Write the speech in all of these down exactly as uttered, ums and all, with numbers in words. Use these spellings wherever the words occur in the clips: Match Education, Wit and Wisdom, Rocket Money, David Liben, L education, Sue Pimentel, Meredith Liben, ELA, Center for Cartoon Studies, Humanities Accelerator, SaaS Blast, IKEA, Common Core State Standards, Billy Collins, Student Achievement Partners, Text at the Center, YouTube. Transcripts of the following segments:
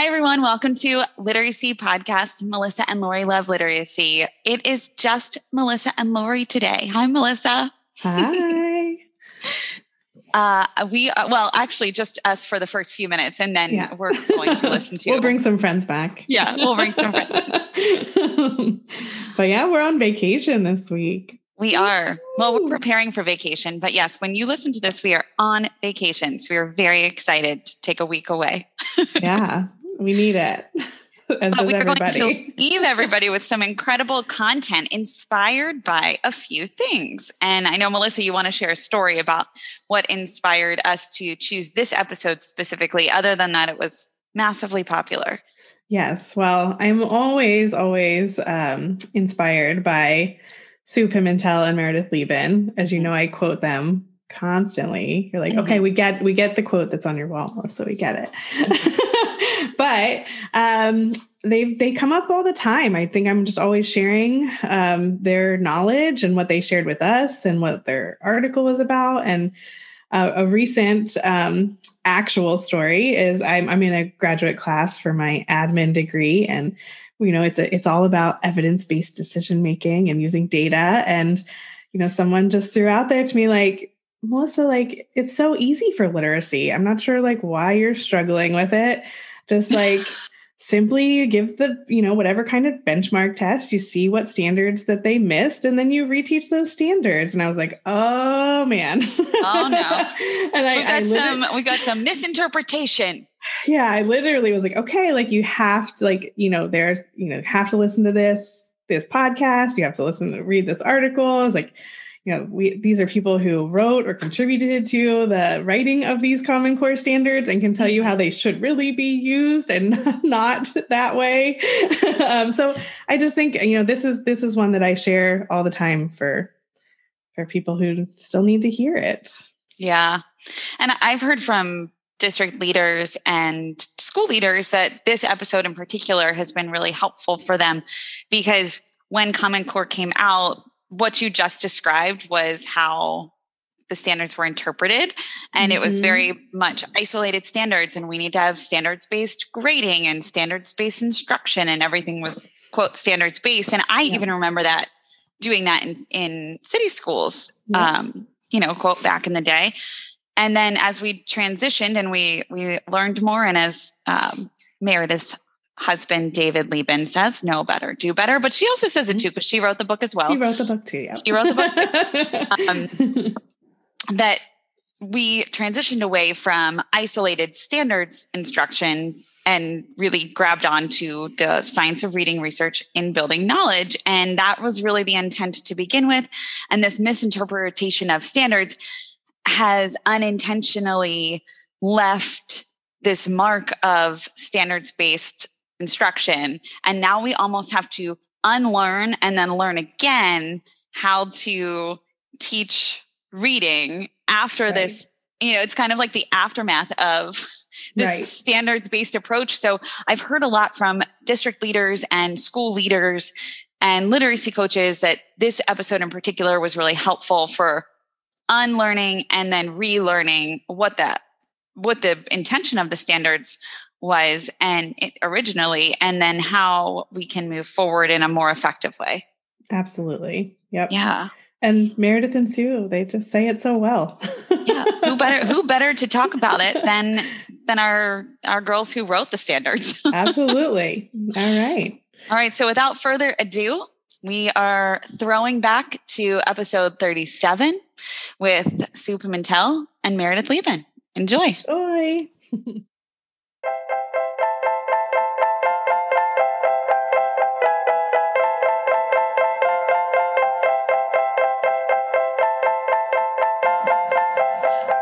Hi, everyone. Welcome to Literacy Podcast. Melissa and Lori love literacy. It is just Melissa and Lori today. Hi, Melissa. Hi. uh, we, uh, well, actually just us for the first few minutes, and then yeah. we're going to listen to. We'll bring some friends back. Yeah, we'll bring some friends back. But yeah, we're on vacation this week. We are. Well, we're preparing for vacation, but yes, when you listen to this, we are on vacation. So we are very excited to take a week away. Yeah. We need it. As but we are everybody. going to leave everybody with some incredible content inspired by a few things. And I know, Melissa, you want to share a story about what inspired us to choose this episode specifically, other than that it was massively popular. Yes. Well, I'm always, always um, inspired by Sue Pimentel and Meredith Liben. As you know, I quote them constantly. You're like, mm-hmm. okay, we get we get the quote that's on your wall, so we get it. But um, they they come up all the time. I think I'm just always sharing um, their knowledge and what they shared with us and what their article was about. And uh, a recent um, actual story is I'm, I'm in a graduate class for my admin degree, and you know it's a, it's all about evidence-based decision making and using data. And you know, someone just threw out there to me like, Melissa, like it's so easy for literacy. I'm not sure like why you're struggling with it. Just like simply give the, you know, whatever kind of benchmark test, you see what standards that they missed, and then you reteach those standards. And I was like, oh man. Oh no. And I, we got I some, we got some misinterpretation. Yeah. I literally was like, okay, like you have to like, you know, there's, you know, have to listen to this, this podcast. You have to listen to read this article. I was like, you know, we, these are people who wrote or contributed to the writing of these Common Core standards and can tell you how they should really be used and not that way. um, so I just think, you know, this is, this is one that I share all the time for, for people who still need to hear it. Yeah. And I've heard from district leaders and school leaders that this episode in particular has been really helpful for them, because when Common Core came out, what you just described was how the standards were interpreted. And mm-hmm. it was very much isolated standards. And we need to have standards-based grading and standards-based instruction. And everything was, quote, standards-based. And I yeah. even remember that doing that in, in city schools, yeah. um, you know, quote, back in the day. And then as we transitioned and we we learned more, and as um, Meredith's husband, David Liben, says, know better, do better. But she also says it too, because she wrote the book as well. She wrote the book too, yeah. She wrote the book um, that we transitioned away from isolated standards instruction and really grabbed onto the science of reading research in building knowledge. And that was really the intent to begin with. And this misinterpretation of standards has unintentionally left this mark of standards-based instruction. And now we almost have to unlearn and then learn again how to teach reading after right. this, you know, it's kind of like the aftermath of this right. standards-based approach. So I've heard a lot from district leaders and school leaders and literacy coaches that this episode in particular was really helpful for unlearning and then relearning what that, what the intention of the standards was and it originally, and then how we can move forward in a more effective way. Absolutely. Yep. Yeah. And Meredith and Sue, they just say it so well. Yeah. Who better, who better to talk about it than, than our, our girls who wrote the standards. Absolutely. All right. All right. So without further ado, we are throwing back to episode thirty-seven with Sue Pimentel and Meredith Liben. Enjoy. Enjoy.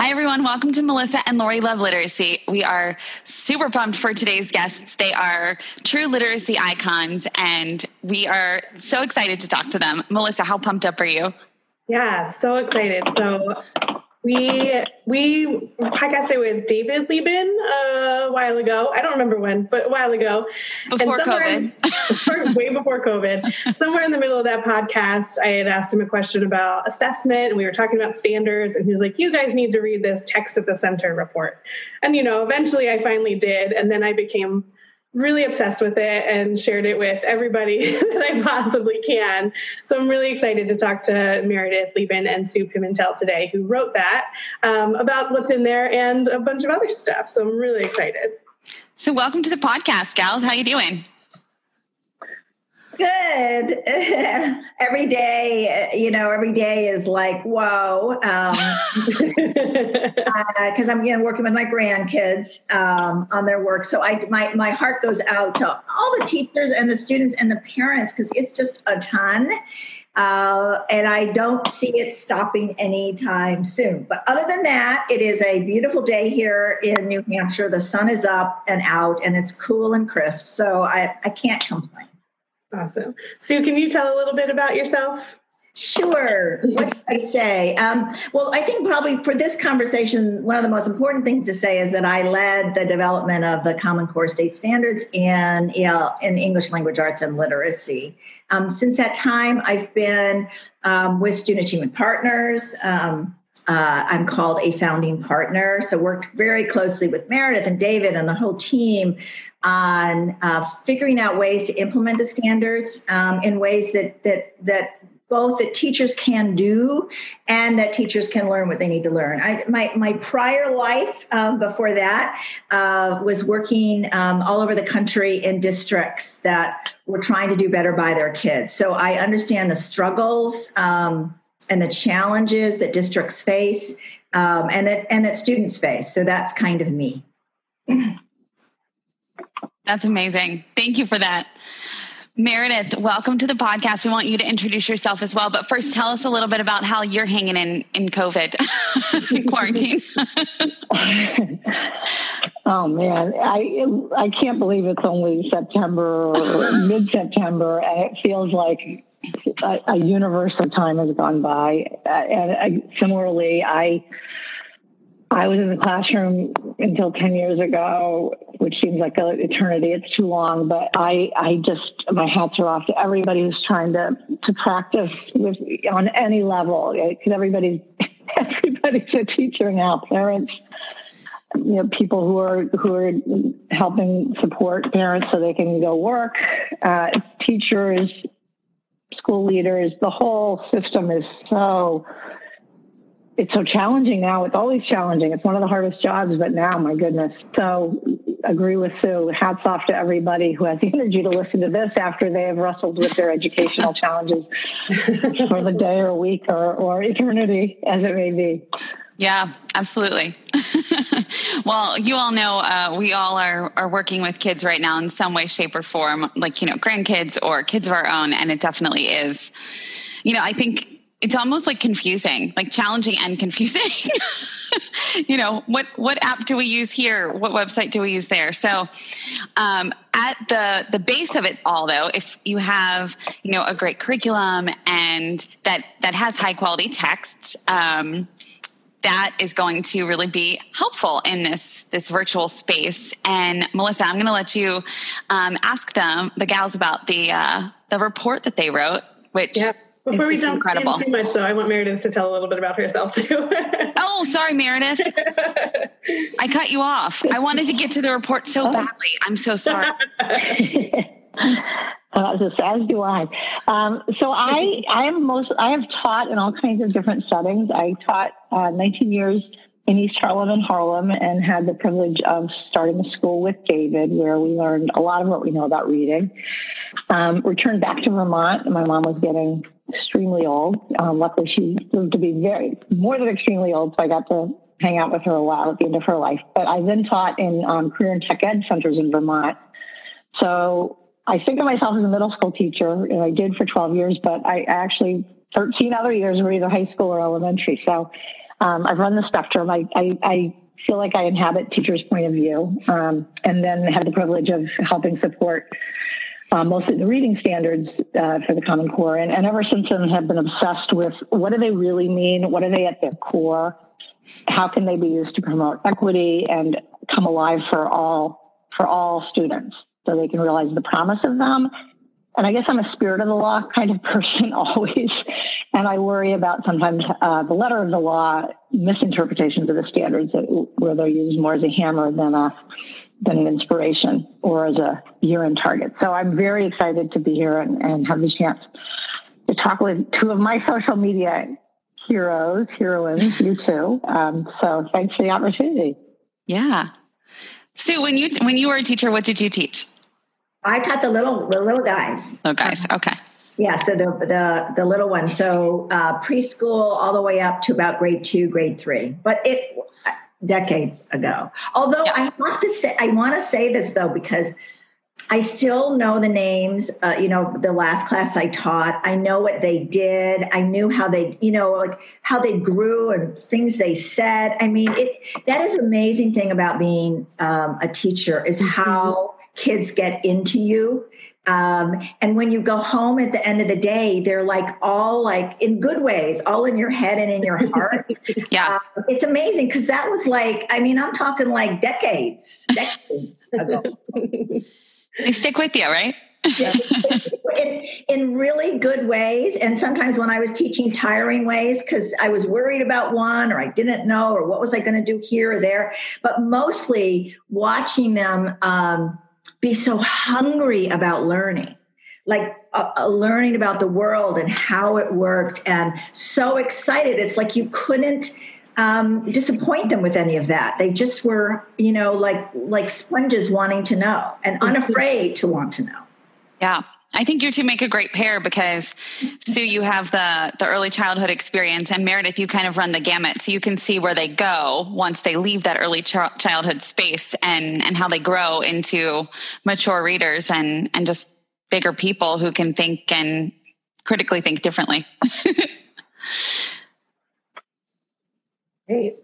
Hi, everyone. Welcome to Melissa and Lori Love Literacy. We are super pumped for today's guests. They are true literacy icons, and we are so excited to talk to them. Melissa, how pumped up are you? Yeah, so excited. So We we podcasted with David Liben uh, a while ago. I don't remember when, but a while ago. Before COVID. In, way before COVID. Somewhere in the middle of that podcast, I had asked him a question about assessment, and we were talking about standards, and he was like, you guys need to read this Text at the Center report. And, you know, eventually I finally did, and then I became really obsessed with it and shared it with everybody that I possibly can. So I'm really excited to talk to Meredith Liben and Sue Pimentel today, who wrote that, um, about what's in there and a bunch of other stuff. So I'm really excited. So welcome to the podcast, gals. How you doing? Good. Every day, you know, every day is like, whoa. Um, uh, cause I'm, you know, working with my grandkids, um, on their work. So I, my, my heart goes out to all the teachers and the students and the parents, cause it's just a ton. Uh, and I don't see it stopping anytime soon. But other than that, it is a beautiful day here in New Hampshire. The sun is up and out and it's cool and crisp. So I, I can't complain. Awesome. Sue, can you tell a little bit about yourself? Sure. What did I say? Um, well, I think probably for this conversation, one of the most important things to say is that I led the development of the Common Core State Standards in E L, in English Language Arts and Literacy. Um, since that time, I've been um, with Student Achievement Partners. Um, Uh, I'm called a founding partner, so worked very closely with Meredith and David and the whole team on uh, figuring out ways to implement the standards um, in ways that that that both that teachers can do and that teachers can learn what they need to learn. I, my my prior life um, before that uh, was working um, all over the country in districts that were trying to do better by their kids. So I understand the struggles Um, and the challenges that districts face um, and, that, and that students face. So that's kind of me. That's amazing. Thank you for that. Meredith, welcome to the podcast. We want you to introduce yourself as well. But first, tell us a little bit about how you're hanging in in COVID quarantine. Oh, man, I I can't believe it's only September, mid-September, and it feels like A, a universe of time has gone by. Uh, and I, similarly, I I was in the classroom until ten years ago, which seems like an eternity. It's too long, but I, I just, my hats are off to everybody who's trying to, to practice with, on any level, because everybody's, everybody's a teacher now, parents, you know, people who are who are helping support parents so they can go work, uh, teachers, school leaders. The whole system is so, it's so challenging now. It's always challenging. It's one of the hardest jobs, but now, my goodness. So agree with Sue. Hats off to everybody who has the energy to listen to this after they have wrestled with their educational challenges for the day or week or, or eternity, as it may be. Yeah, absolutely. Well, you all know uh, we all are, are working with kids right now in some way, shape, or form, like, you know, grandkids or kids of our own. And it definitely is, you know, I think it's almost like confusing, like challenging and confusing. You know, what, what app do we use here? What website do we use there? So um, at the, the base of it all, though, if you have, you know, a great curriculum and that, that has high quality texts, um, that is going to really be helpful in this, this virtual space. And Melissa, I'm going to let you um, ask them, the gals, about the uh, the report that they wrote, which yep. Before is we jump incredible. In too much, though, I want Meredith to tell a little bit about herself, too. Oh, sorry, Meredith. I cut you off. I wanted to get to the report so oh. badly. I'm so sorry. Uh, just, as do I. Um, so I, I am most. I have taught in all kinds of different settings. I taught uh, nineteen years in East Harlem and Harlem, and had the privilege of starting a school with David, where we learned a lot of what we know about reading. Um, returned back to Vermont. My mom was getting extremely old. Um, luckily, she lived to be very more than extremely old, so I got to hang out with her a lot at the end of her life. But I then taught in um, career and tech ed centers in Vermont. So I think of myself as a middle school teacher, and I did for twelve years, but I actually, thirteen other years were either high school or elementary. So um, I've run the spectrum. I, I, I feel like I inhabit teachers' point of view, um, and then had the privilege of helping support uh, mostly the reading standards uh, for the Common Core. And, and ever since then have been obsessed with what do they really mean? What are they at their core? How can they be used to promote equity and come alive for all for all students so they can realize the promise of them? And I guess I'm a spirit of the law kind of person always, and I worry about sometimes uh, the letter of the law, misinterpretations of the standards that, where they're used more as a hammer than a than an inspiration or as a year-end target. So I'm very excited to be here and, and have the chance to talk with two of my social media heroes, heroines, you two. Um, so thanks for the opportunity. Yeah. Sue, when you when you were a teacher, what did you teach? I taught the little the little guys. Oh, guys. Okay. Yeah. So the the the little ones. So uh, preschool all the way up to about grade two, grade three. But it decades ago. Although yeah. I have to say, I want to say this though, because I still know the names. Uh, you know, the last class I taught, I know what they did. I knew how they, you know, like how they grew and things they said. I mean, it that is an amazing thing about being um, a teacher is how. Mm-hmm. Kids get into you. Um, and when you go home at the end of the day, they're like all like in good ways, all in your head and in your heart. yeah. Uh, it's amazing because that was like, I mean, I'm talking like decades, decades ago. They stick with you, right? yeah, in, in really good ways. And sometimes when I was teaching tiring ways, because I was worried about one or I didn't know or what was I going to do here or there. But mostly watching them um, be so hungry about learning, like uh, learning about the world and how it worked and so excited. It's like you couldn't um, disappoint them with any of that. They just were, you know, like like sponges wanting to know and unafraid to want to know. Yeah. I think you two make a great pair because, Sue, you have the, the early childhood experience, and Meredith, you kind of run the gamut. So you can see where they go once they leave that early ch- childhood space and, and how they grow into mature readers and, and just bigger people who can think and critically think differently. Great.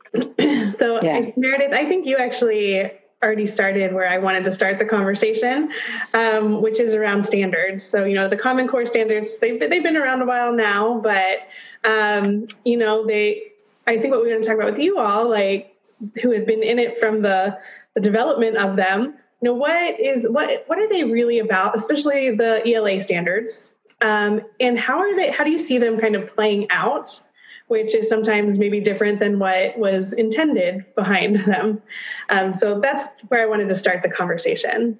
So, yeah. Meredith, I think you actually already started where I wanted to start the conversation, um, which is around standards. So, you know, the Common Core standards, they've been, they've been around a while now, but, um, you know, they, I think what we're going to talk about with you all, like who have been in it from the, the development of them, you know, what is, what, what are they really about, especially the E L A standards? Um, and how are they, how do you see them kind of playing out, which is sometimes maybe different than what was intended behind them. Um, so that's where I wanted to start the conversation.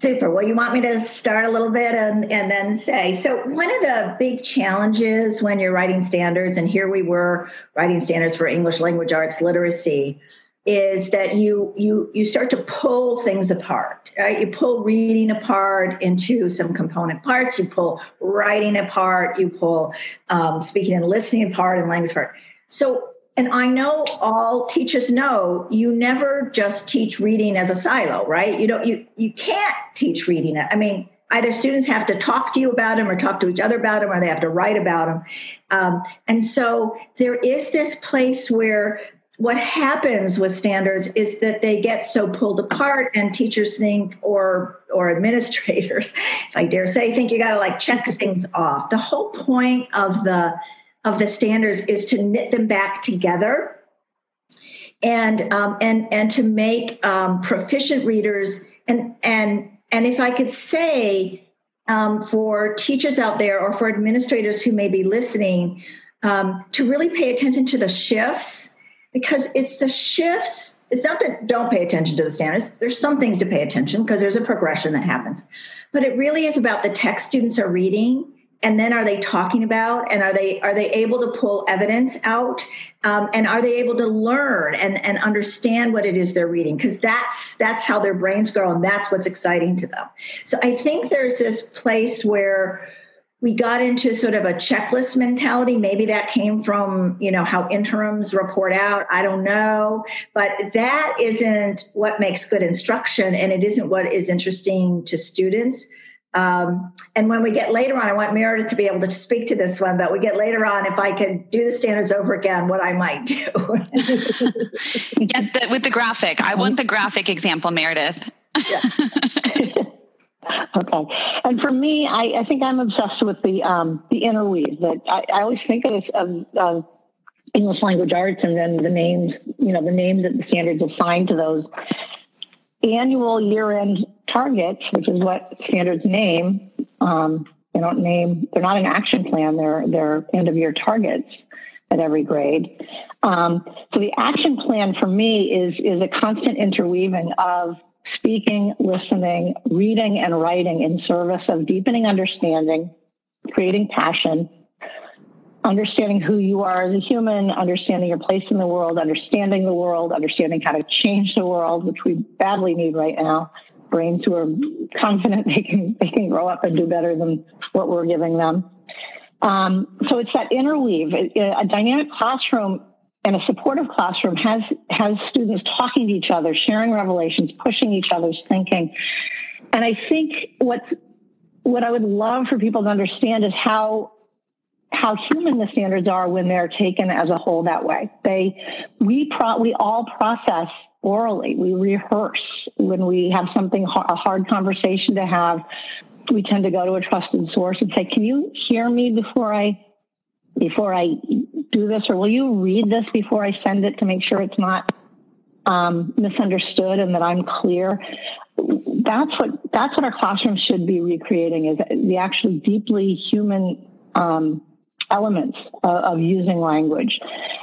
Super. Well, you want me to start a little bit and, and then say, so one of the big challenges when you're writing standards, and here we were writing standards for English language arts literacy, is that you you you start to pull things apart, right? You pull reading apart into some component parts, you pull writing apart, you pull um, speaking and listening apart and language apart. So, and I know all teachers know you never just teach reading as a silo, right? You don't you you can't teach reading. I mean, either students have to talk to you about them or talk to each other about them or they have to write about them. Um, and so there is this place where what happens with standards is that they get so pulled apart and teachers think, or or administrators, if I dare say, think you got to like check things off. The whole point of the of the standards is to knit them back together and um, and and to make um, proficient readers. And and and if I could say um, for teachers out there or for administrators who may be listening, um, to really pay attention to the shifts. Because it's the shifts, it's not that don't pay attention to the standards. There's some things to pay attention because there's a progression that happens. But it really is about the text students are reading, and then are they talking about, and are they are they able to pull evidence out, um, and are they able to learn and, and understand what it is they're reading? Because that's that's how their brains grow, and that's what's exciting to them. So I think there's this place where we got into sort of a checklist mentality. Maybe that came from, you know, how interims report out. I don't know. But that isn't what makes good instruction, and it isn't what is interesting to students. Um, and when we get later on, I want Meredith to be able to speak to this one, but we get later on, if I could do the standards over again, what I might do. yes, the, with the graphic. I want the graphic example, Meredith. Yeah. Okay. And for me, I, I think I'm obsessed with the um, the interweave. That I, I always think of, this, of, of English language arts, and then the names, you know, the name that the standards assigned to those annual year-end targets, which is what standards name. Um, they don't name, they're not an action plan, they're, they're end-of-year targets at every grade. Um, so the action plan for me is, is a constant interweaving of speaking, listening, reading, and writing in service of deepening understanding, creating passion, understanding who you are as a human, understanding your place in the world, understanding the world, understanding how to change the world, which we badly need right now. Brains who are confident they can they can grow up and do better than what we're giving them. Um, so it's that interweave. A dynamic classroom and a supportive classroom has has students talking to each other, sharing revelations, pushing each other's thinking. And I think what's, what I would love for people to understand is how how human the standards are when they're taken as a whole that way. They, we pro, we all process orally. We rehearse when we have something, a hard conversation to have. We tend to go to a trusted source and say, can you hear me before I, before I do this? Or will you read this before I send it to make sure it's not um, misunderstood and that I'm clear? That's what, that's what our classrooms should be recreating, is the actually deeply human um, elements of, of using language.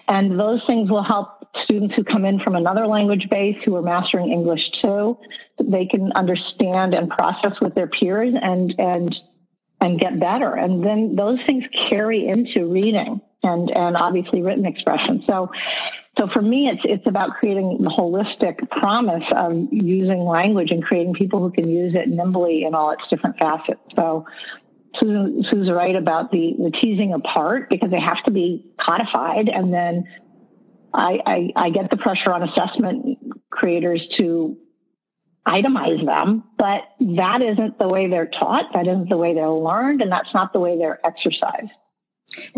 And those things will help students who come in from another language base who are mastering English too. They can understand and process with their peers and and and get better. And then those things carry into reading and, and obviously written expression. So so for me, it's it's about creating the holistic promise of using language and creating people who can use it nimbly in all its different facets. So Susan, Sue's right about the, the teasing apart, because they have to be codified, and then I, I, I get the pressure on assessment creators to itemize them, but that isn't the way they're taught, that isn't the way they're learned, and that's not the way they're exercised.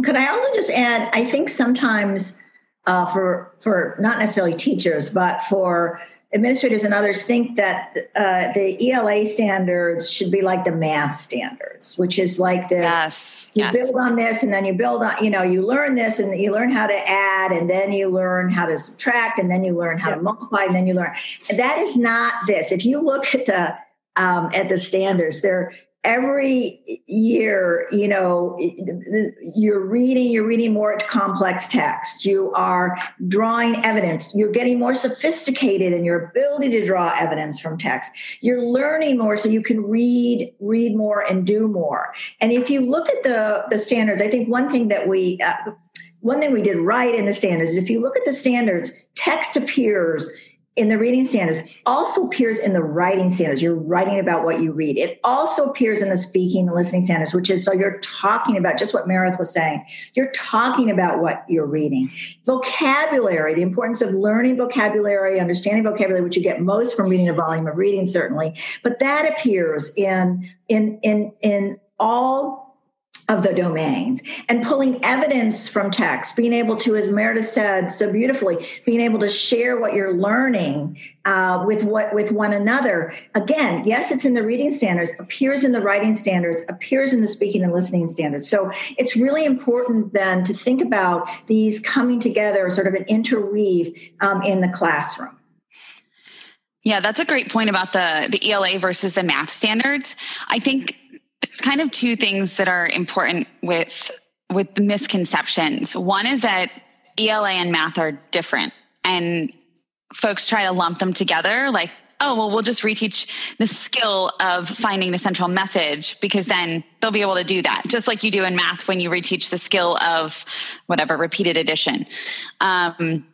Could I also just add, I think sometimes uh, for, for not necessarily teachers, but for administrators and others think that uh, the E L A standards should be like the math standards, which is like this, yes, you yes. build on this and then you build on, you know, you learn this and you learn how to add, and then you learn how to subtract, and then you learn how yeah. to multiply, and then you learn. That is not this. If you look at the, um, at the standards, they're every year, you know, you're reading, you're reading more complex text. You are drawing evidence. You're getting more sophisticated in your ability to draw evidence from text. You're learning more so you can read, read more and do more. And if you look at the, the standards, I think one thing that we, uh, one thing we did right in the standards is if you look at the standards, text appears in the reading standards, also appears in the writing standards. You're writing about what you read. It also appears in the speaking and listening standards, which is, so you're talking about just what Meredith was saying. You're talking about what you're reading. Vocabulary, the importance of learning vocabulary, understanding vocabulary, which you get most from reading the volume of reading, certainly. But that appears in, in, in, in all of the domains, and pulling evidence from text, being able to, as Meredith said so beautifully, being able to share what you're learning uh, with what with one another. Again, yes, it's in the reading standards, appears in the writing standards, appears in the speaking and listening standards. So it's really important then to think about these coming together, sort of an interweave um, in the classroom. Yeah, that's a great point about the, the E L A versus the math standards. I think there's kind of two things that are important with with the misconceptions. One is that E L A and math are different, and folks try to lump them together, like, oh, well, we'll just reteach the skill of finding the central message, because then they'll be able to do that, just like you do in math when you reteach the skill of whatever, repeated addition. Um,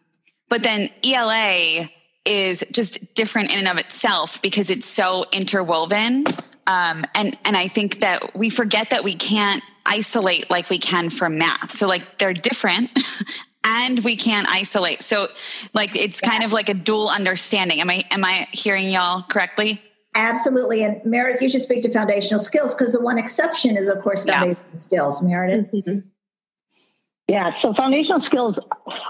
but then E L A is just different in and of itself because it's so interwoven. Um, and, and I think that we forget that we can't isolate like we can from math. So like they're different and we can't isolate. So like, it's kind yeah. of like a dual understanding. Am I, am I hearing y'all correctly? Absolutely. And Meredith, you should speak to foundational skills, because the one exception is, of course, foundational yeah. skills. Meredith. Mm-hmm. Yeah. So foundational skills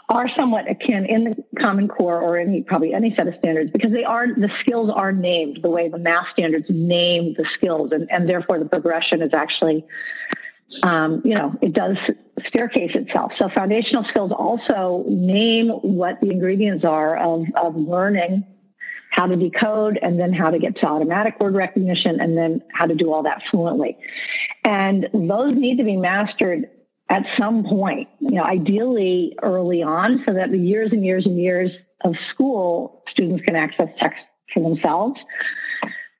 are somewhat akin in the Common Core or any, probably any set of standards, because they are, the skills are named the way the math standards name the skills. And, and therefore the progression is actually um, you know, it does staircase itself. So foundational skills also name what the ingredients are of, of learning how to decode, and then how to get to automatic word recognition, and then how to do all that fluently. And those need to be mastered at some point, you know, ideally early on, so that the years and years and years of school, students can access text for themselves.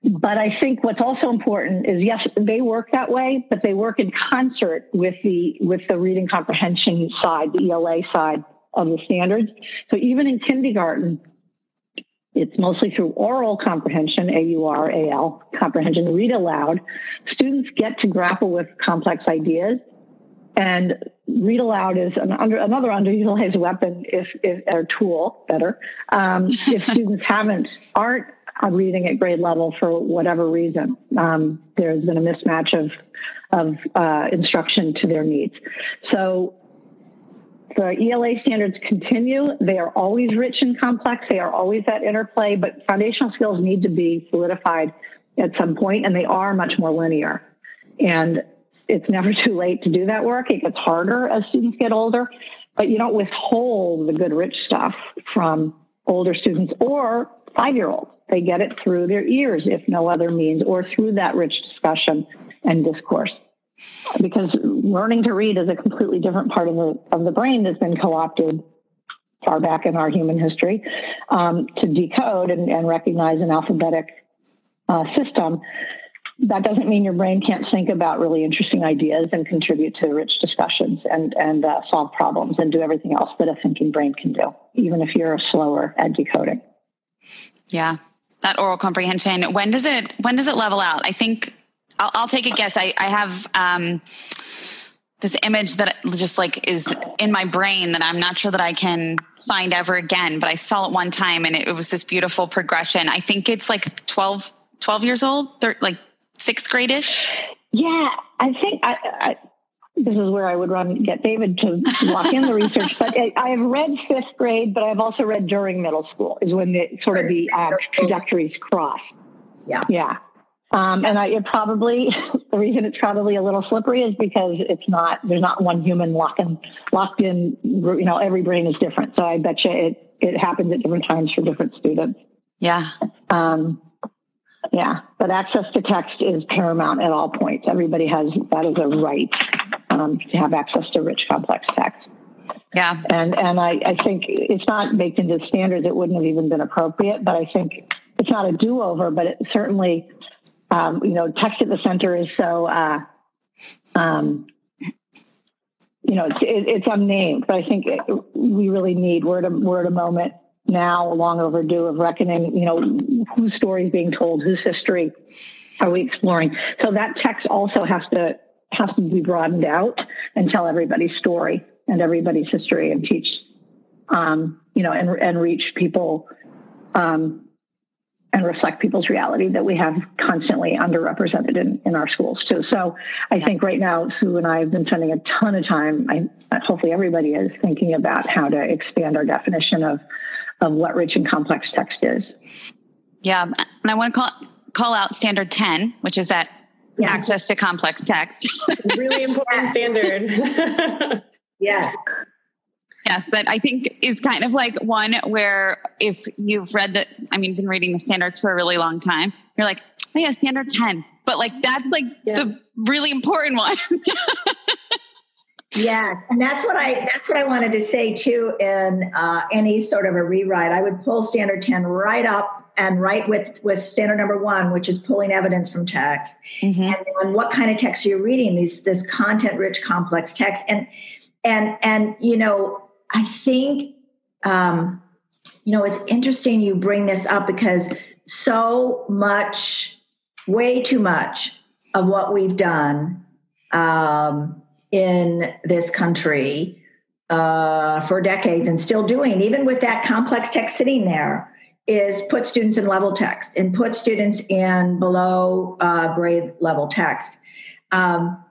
But I think what's also important is, yes, they work that way, but they work in concert with the with the reading comprehension side, the E L A side of the standards. So even in kindergarten, it's mostly through oral comprehension, A U R A L, comprehension, read aloud. Students get to grapple with complex ideas, and read aloud is an under, another underutilized weapon, if, if or tool, better, um, if students haven't, aren't reading at grade level for whatever reason. Um, there's been a mismatch of, of uh, instruction to their needs. So the E L A standards continue. They are always rich and complex. They are always that interplay, but foundational skills need to be solidified at some point, and they are much more linear. And it's never too late to do that work. It gets harder as students get older, but you don't withhold the good, rich stuff from older students or five-year-olds. They get it through their ears, if no other means, or through that rich discussion and discourse. Because learning to read is a completely different part of the of the brain that's been co-opted far back in our human history um, to decode and, and recognize an alphabetic uh, system. That doesn't mean your brain can't think about really interesting ideas and contribute to rich discussions and, and uh, solve problems and do everything else that a thinking brain can do, even if you're slower at decoding. Yeah, that oral comprehension. When does it when does it level out? I think I'll, I'll take a guess. I, I have um, this image that just like is in my brain that I'm not sure that I can find ever again, but I saw it one time and it, it was this beautiful progression. I think it's like twelve, twelve years old, thir- like sixth grade-ish. Yeah, I think I, I, this is where I would run get David to lock in the research. But I, I have read fifth grade, but I've also read during middle school is when the sort of the uh, trajectories cross. Yeah. Yeah. Um, and I, it probably, the reason it's probably a little slippery is because it's not, there's not one human locked in, locked in, you know, every brain is different. So I bet you it, it happens at different times for different students. Yeah. Um, yeah. But access to text is paramount at all points. Everybody has, that is a right um, to have access to rich, complex text. Yeah. And, and I, I think it's not baked into standards. It wouldn't have even been appropriate, but I think it's not a do-over, but it certainly... Um, you know, Text at the Center is so, uh, um, you know, it's, it, it's unnamed, but I think it, we really need, we're at, a, we're at a moment now, long overdue, of reckoning, you know, whose story is being told, whose history are we exploring? So that text also has to, has to be broadened out and tell everybody's story and everybody's history and teach, um, you know, and, and reach people, um, and reflect people's reality that we have constantly underrepresented in, in our schools too. So I yeah. think right now, Sue and I have been spending a ton of time, I, hopefully everybody is, thinking about how to expand our definition of, of what rich and complex text is. Yeah, and I want to call, call out Standard ten, which is that yes. access to complex text. Really important standard. Yeah. Yes, but I think is kind of like one where if you've read that, I mean, been reading the standards for a really long time, you're like, oh yeah, standard ten. But like, that's like yeah. the really important one. Yeah. And that's what I, that's what I wanted to say too, in uh, any sort of a rewrite, I would pull standard ten right up and right with, with standard number one, which is pulling evidence from text. Mm-hmm. And, and what kind of text you're reading, these, this content rich, complex text. And, and, and, you know, I think, um, you know, it's interesting you bring this up because so much, way too much of what we've done um, in this country uh, for decades and still doing, even with that complex text sitting there, is put students in level text and put students in below uh, grade level text. Um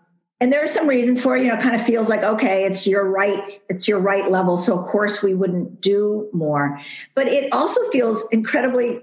And there are some reasons for it, you know, it kind of feels like, okay, it's your right, it's your right level. So of course we wouldn't do more, but it also feels incredibly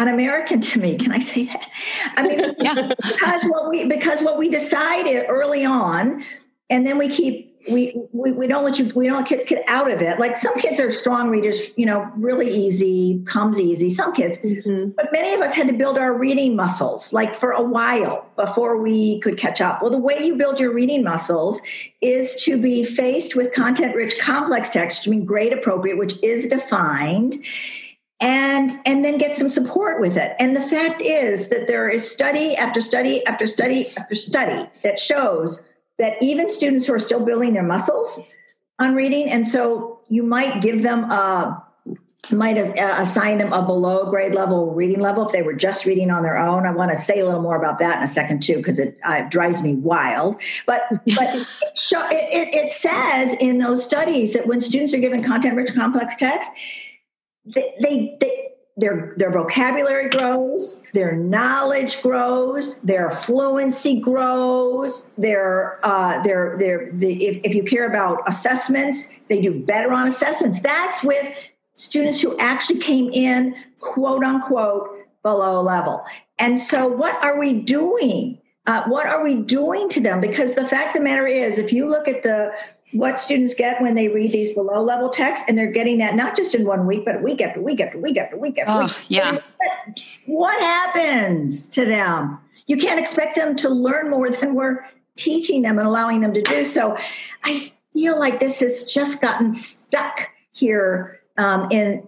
un-American to me. Can I say that? I mean, yeah. because what we because what we decided early on, and then we keep we, we we don't let you we don't let kids get out of it. Like some kids are strong readers, you know, really easy, comes easy. Some kids, mm-hmm. but many of us had to build our reading muscles like for a while before we could catch up. Well, the way you build your reading muscles is to be faced with content-rich, complex text. I mean, grade appropriate, which is defined. And and then get some support with it. And the fact is that there is study after study after study after study that shows that even students who are still building their muscles on reading, and so you might give them a, might assign them a below grade level reading level if they were just reading on their own. I want to say a little more about that in a second too, because it uh, drives me wild. But but it, show, it, it says in those studies that when students are given content rich complex text, They, they, they, their, their vocabulary grows, their knowledge grows, their fluency grows, their, uh, their, their, the, if, if you care about assessments, they do better on assessments. That's with students who actually came in, quote unquote, below level. And so what are we doing? Uh, what are we doing to them? Because the fact of the matter is, if you look at the what students get when they read these below level texts, and they're getting that not just in one week, but week after week after week after week after oh, week. Yeah. What happens to them? You can't expect them to learn more than we're teaching them and allowing them to do. So I feel like this has just gotten stuck here um, in,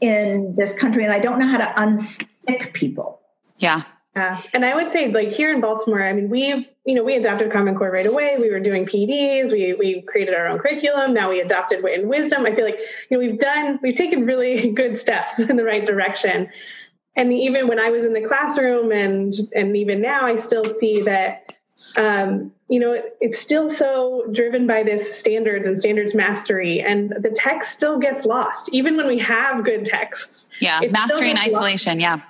in this country, and I don't know how to unstick people. Yeah. Yeah. Uh, and I would say like here in Baltimore, I mean, we've, you know, we adopted Common Core right away. We were doing P Ds. We we created our own curriculum. Now we adopted Wit and Wisdom. I feel like, you know, we've done, we've taken really good steps in the right direction. And even when I was in the classroom and, and even now I still see that, um, you know, it, it's still so driven by this standards and standards mastery, and the text still gets lost, even when we have good texts. Yeah. Mastery in isolation. Lost. Yeah.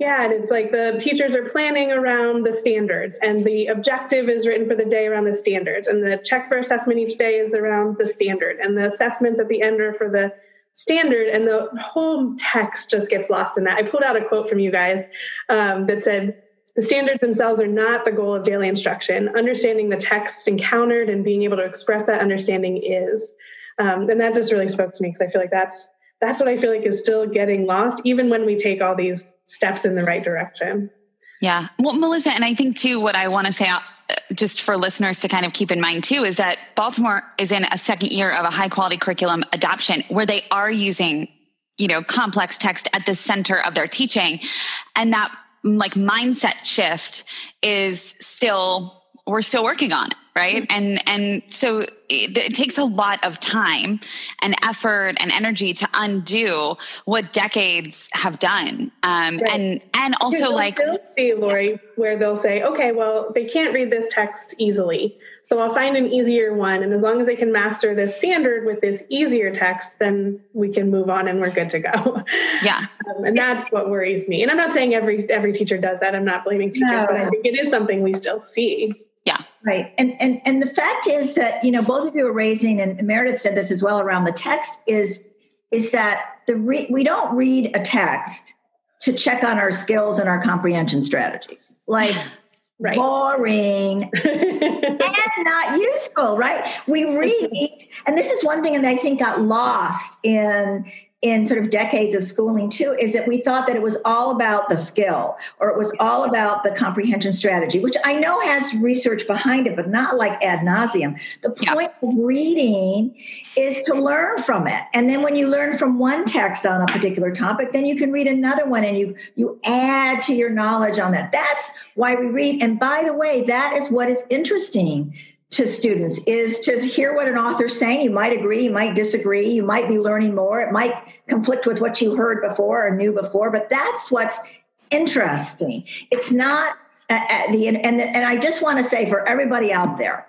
Yeah, and it's like the teachers are planning around the standards, and the objective is written for the day around the standards, and the check for assessment each day is around the standard, and the assessments at the end are for the standard, and the whole text just gets lost in that. I pulled out a quote from you guys um, that said, "The standards themselves are not the goal of daily instruction. Understanding the texts encountered and being able to express that understanding is." Um, and that just really spoke to me, because I feel like that's That's what I feel like is still getting lost, even when we take all these steps in the right direction. Yeah. Well, Melissa, and I think too, what I want to say just for listeners to kind of keep in mind too, is that Baltimore is in a second year of a high quality curriculum adoption where they are using, you know, complex text at the center of their teaching. And that like mindset shift is still, we're still working on it. Right. And, and so it, it takes a lot of time and effort and energy to undo what decades have done. Um, right. And, and also like, they'll see, Lori, where they'll say, okay, well, they can't read this text easily, so I'll find an easier one. And as long as they can master this standard with this easier text, then we can move on and we're good to go. Yeah. Um, and that's what worries me. And I'm not saying every, every teacher does that. I'm not blaming teachers, no. But I think it is something we still see. Yeah. Right. And, and, and the fact is that, you know, both of you are raising, and Meredith said this as well around the text, is, is that the re- we don't read a text to check on our skills and our comprehension strategies. Like right. Boring and not useful, right? We read, and this is one thing that I think got lost in, in sort of decades of schooling too, is that we thought that it was all about the skill, or it was all about the comprehension strategy, which I know has research behind it, but not like ad nauseum. The point yeah. of reading is to learn from it. And then when you learn from one text on a particular topic, then you can read another one and you, you add to your knowledge on that. That's why we read. And by the way, that is what is interesting to students, is to hear what an author's saying. You might agree, you might disagree, you might be learning more, it might conflict with what you heard before or knew before, but that's what's interesting. It's not uh, the and and I just want to say for everybody out there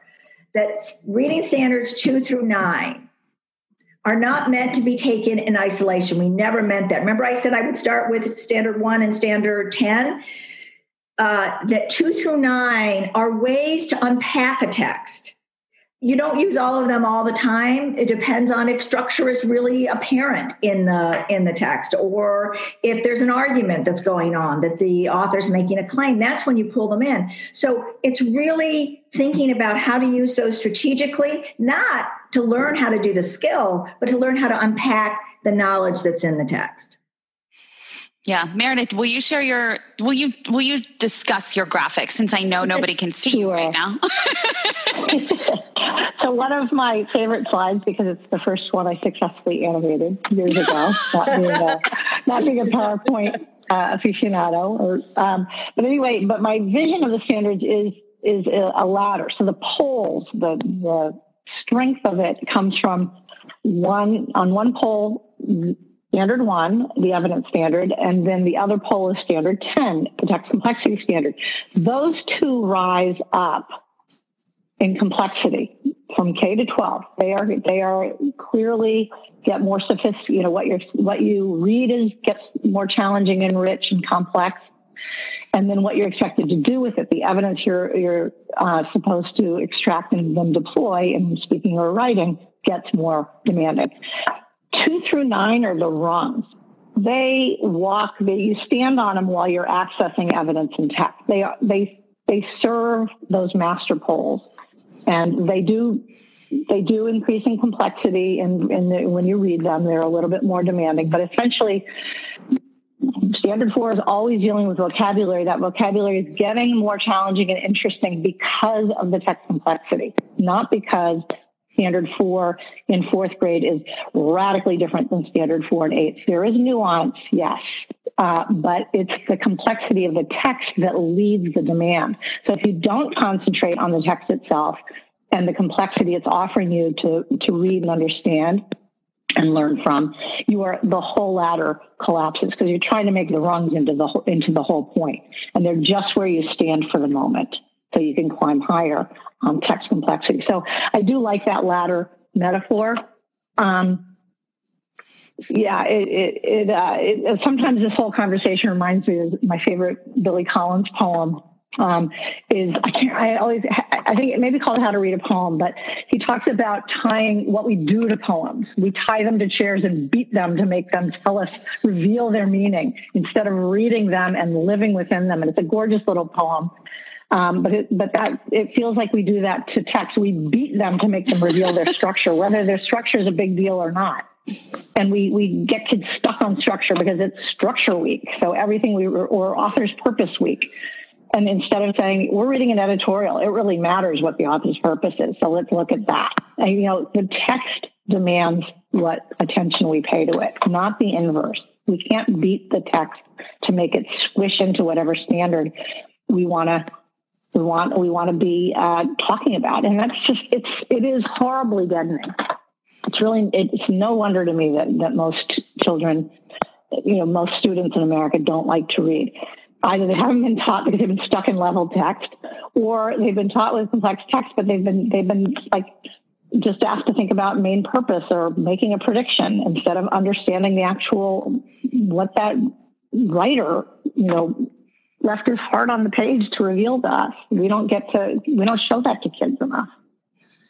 that reading standards two through nine are not meant to be taken in isolation. We never meant that. Remember, I said I would start with standard one and standard ten. Uh, that two through nine are ways to unpack a text. You don't use all of them all the time. It depends on if structure is really apparent in the in the text, or if there's an argument that's going on that the author's making a claim. That's when you pull them in. So it's really thinking about how to use those strategically, not to learn how to do the skill, but to learn how to unpack the knowledge that's in the text. Yeah. Meredith, will you share your, will you, will you discuss your graphic, since I know nobody can see you right now? So one of my favorite slides, because it's the first one I successfully animated years ago, not being a, not being a PowerPoint uh, aficionado. Or, um, but anyway, but my vision of the standards is, is a ladder. So the poles, the, the strength of it comes from one, on one pole, standard one, the evidence standard, and then the other pole is standard ten, the text complexity standard. Those two rise up in complexity from K to twelve. They are they are clearly get more sophisticated. You know, what you what you read is gets more challenging and rich and complex, and then what you're expected to do with it, the evidence you're you're uh, supposed to extract and then deploy in speaking or writing, gets more demanding. Two through nine are the rungs. They walk, they, you stand on them while you're accessing evidence and text. They, are, they, they serve those master poles, and they do, they do increase in complexity. And, and the, when you read them, they're a little bit more demanding, but essentially standard four is always dealing with vocabulary. That vocabulary is getting more challenging and interesting because of the text complexity, not because standard four in fourth grade is radically different than standard four and eighth. There is nuance, yes, uh, but it's the complexity of the text that leads the demand. So if you don't concentrate on the text itself and the complexity it's offering you to, to read and understand and learn from, you are, the whole ladder collapses because you're trying to make the rungs into the, into the whole point, and they're just where you stand for the moment. So you can climb higher on um, text complexity. So I do like that ladder metaphor. Um, yeah, it, it, it, uh, it sometimes this whole conversation reminds me of my favorite Billy Collins poem. Um, is I can't, I always I think it may be called How to Read a Poem, but he talks about tying what we do to poems. We tie them to chairs and beat them to make them tell us, reveal their meaning instead of reading them and living within them. And it's a gorgeous little poem. Um, but it, but that it feels like we do that to text. We beat them to make them reveal their structure, whether their structure is a big deal or not. And we, we get kids stuck on structure because it's structure week. So everything we were, or author's purpose week. And instead of saying, we're reading an editorial, it really matters what the author's purpose is. So let's look at that. And, you know, the text demands what attention we pay to it, not the inverse. We can't beat the text to make it squish into whatever standard we want to. We want we want to be uh, talking about, and that's just it's it is horribly deadening. It's really it's no wonder to me that that most children, you know, most students in America don't like to read. Either they haven't been taught because they've been stuck in level text, or they've been taught with complex text, but they've been they've been like just asked to think about main purpose or making a prediction instead of understanding the actual what that writer, you know, left his heart on the page to reveal to us. We don't get to, we don't show that to kids enough.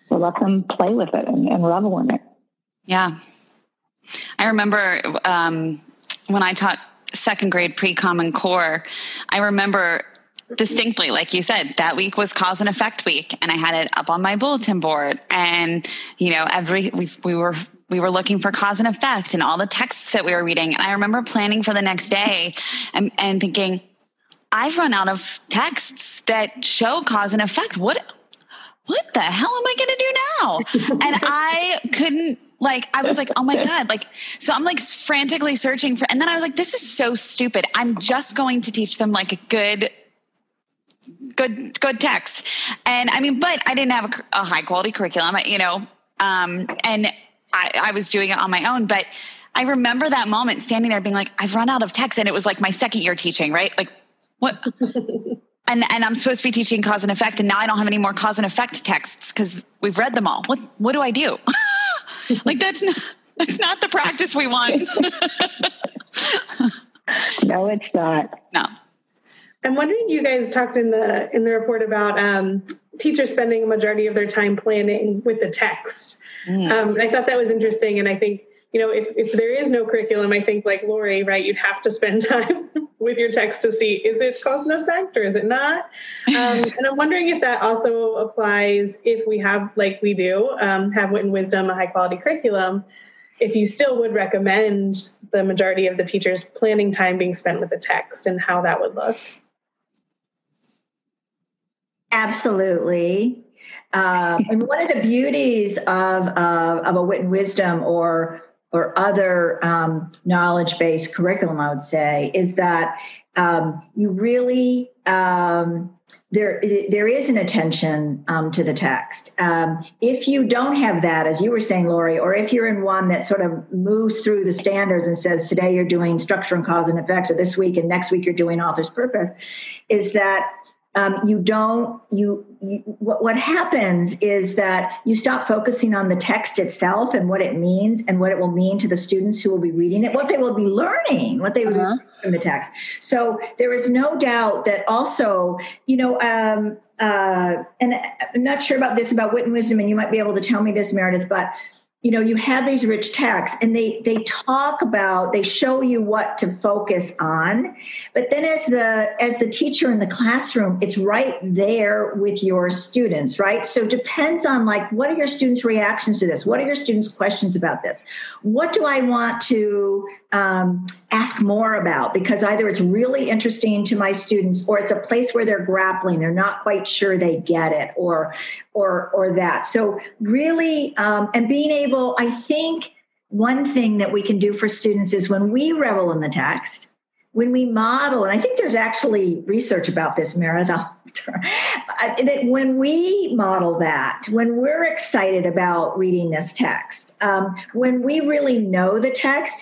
So let them play with it and, and revel in it. Yeah. I remember um, when I taught second grade pre-Common Core, I remember distinctly, like you said, that week was cause and effect week, and I had it up on my bulletin board, and, you know, every, we, we were, we were looking for cause and effect in all the texts that we were reading. And I remember planning for the next day and, and thinking, I've run out of texts that show cause and effect. What, what the hell am I going to do now? And I couldn't, like, I was like, oh my God. Like, so I'm like frantically searching for, and then I was like, this is so stupid. I'm just going to teach them like a good, good, good text. And I mean, but I didn't have a, a high quality curriculum, you know, um, and I, I was doing it on my own, but I remember that moment standing there being like, I've run out of text. And it was like my second year teaching, right? Like, what? And and I'm supposed to be teaching cause and effect, and now I don't have any more cause and effect texts because we've read them all. What what do I do? Like that's not, that's not the practice we want. No, it's not. No. I'm wondering, you guys talked in the in the report about um, teachers spending a majority of their time planning with the text. Mm. Um, and I thought that was interesting. And I think, you know, if, if there is no curriculum, I think like Lori, right, you'd have to spend time with your text to see, is it cause and effect or is it not? Um, and I'm wondering if that also applies if we have, like we do, um, have Wit and Wisdom, a high quality curriculum, if you still would recommend the majority of the teachers planning time being spent with the text and how that would look. Absolutely. Um, and one of the beauties of, uh, of a Wit and Wisdom or or other um, knowledge-based curriculum, I would say, is that um, you really, um, there there is an attention um, to the text. Um, if you don't have that, as you were saying, Lori, or if you're in one that sort of moves through the standards and says, today you're doing structure and cause and effect, or this week and next week you're doing author's purpose, is that Um, you don't, you, you what, what happens is that you stop focusing on the text itself and what it means and what it will mean to the students who will be reading it, what they will be learning, what they will uh-huh. be learning from the text. So there is no doubt that also, you know, um, uh, and I'm not sure about this, about Wit and Wisdom, and you might be able to tell me this, Meredith, but you know, you have these rich texts and they they talk about, they show you what to focus on. But then as the as the teacher in the classroom, it's right there with your students, right? So it depends on like, what are your students' reactions to this? What are your students' questions about this? What do I want to um, ask more about? Because either it's really interesting to my students or it's a place where they're grappling. They're not quite sure they get it or or or that. So really, um, and being able I think one thing that we can do for students is when we revel in the text, when we model, and I think there's actually research about this, Meredith, that when we model that, when we're excited about reading this text, um, when we really know the text,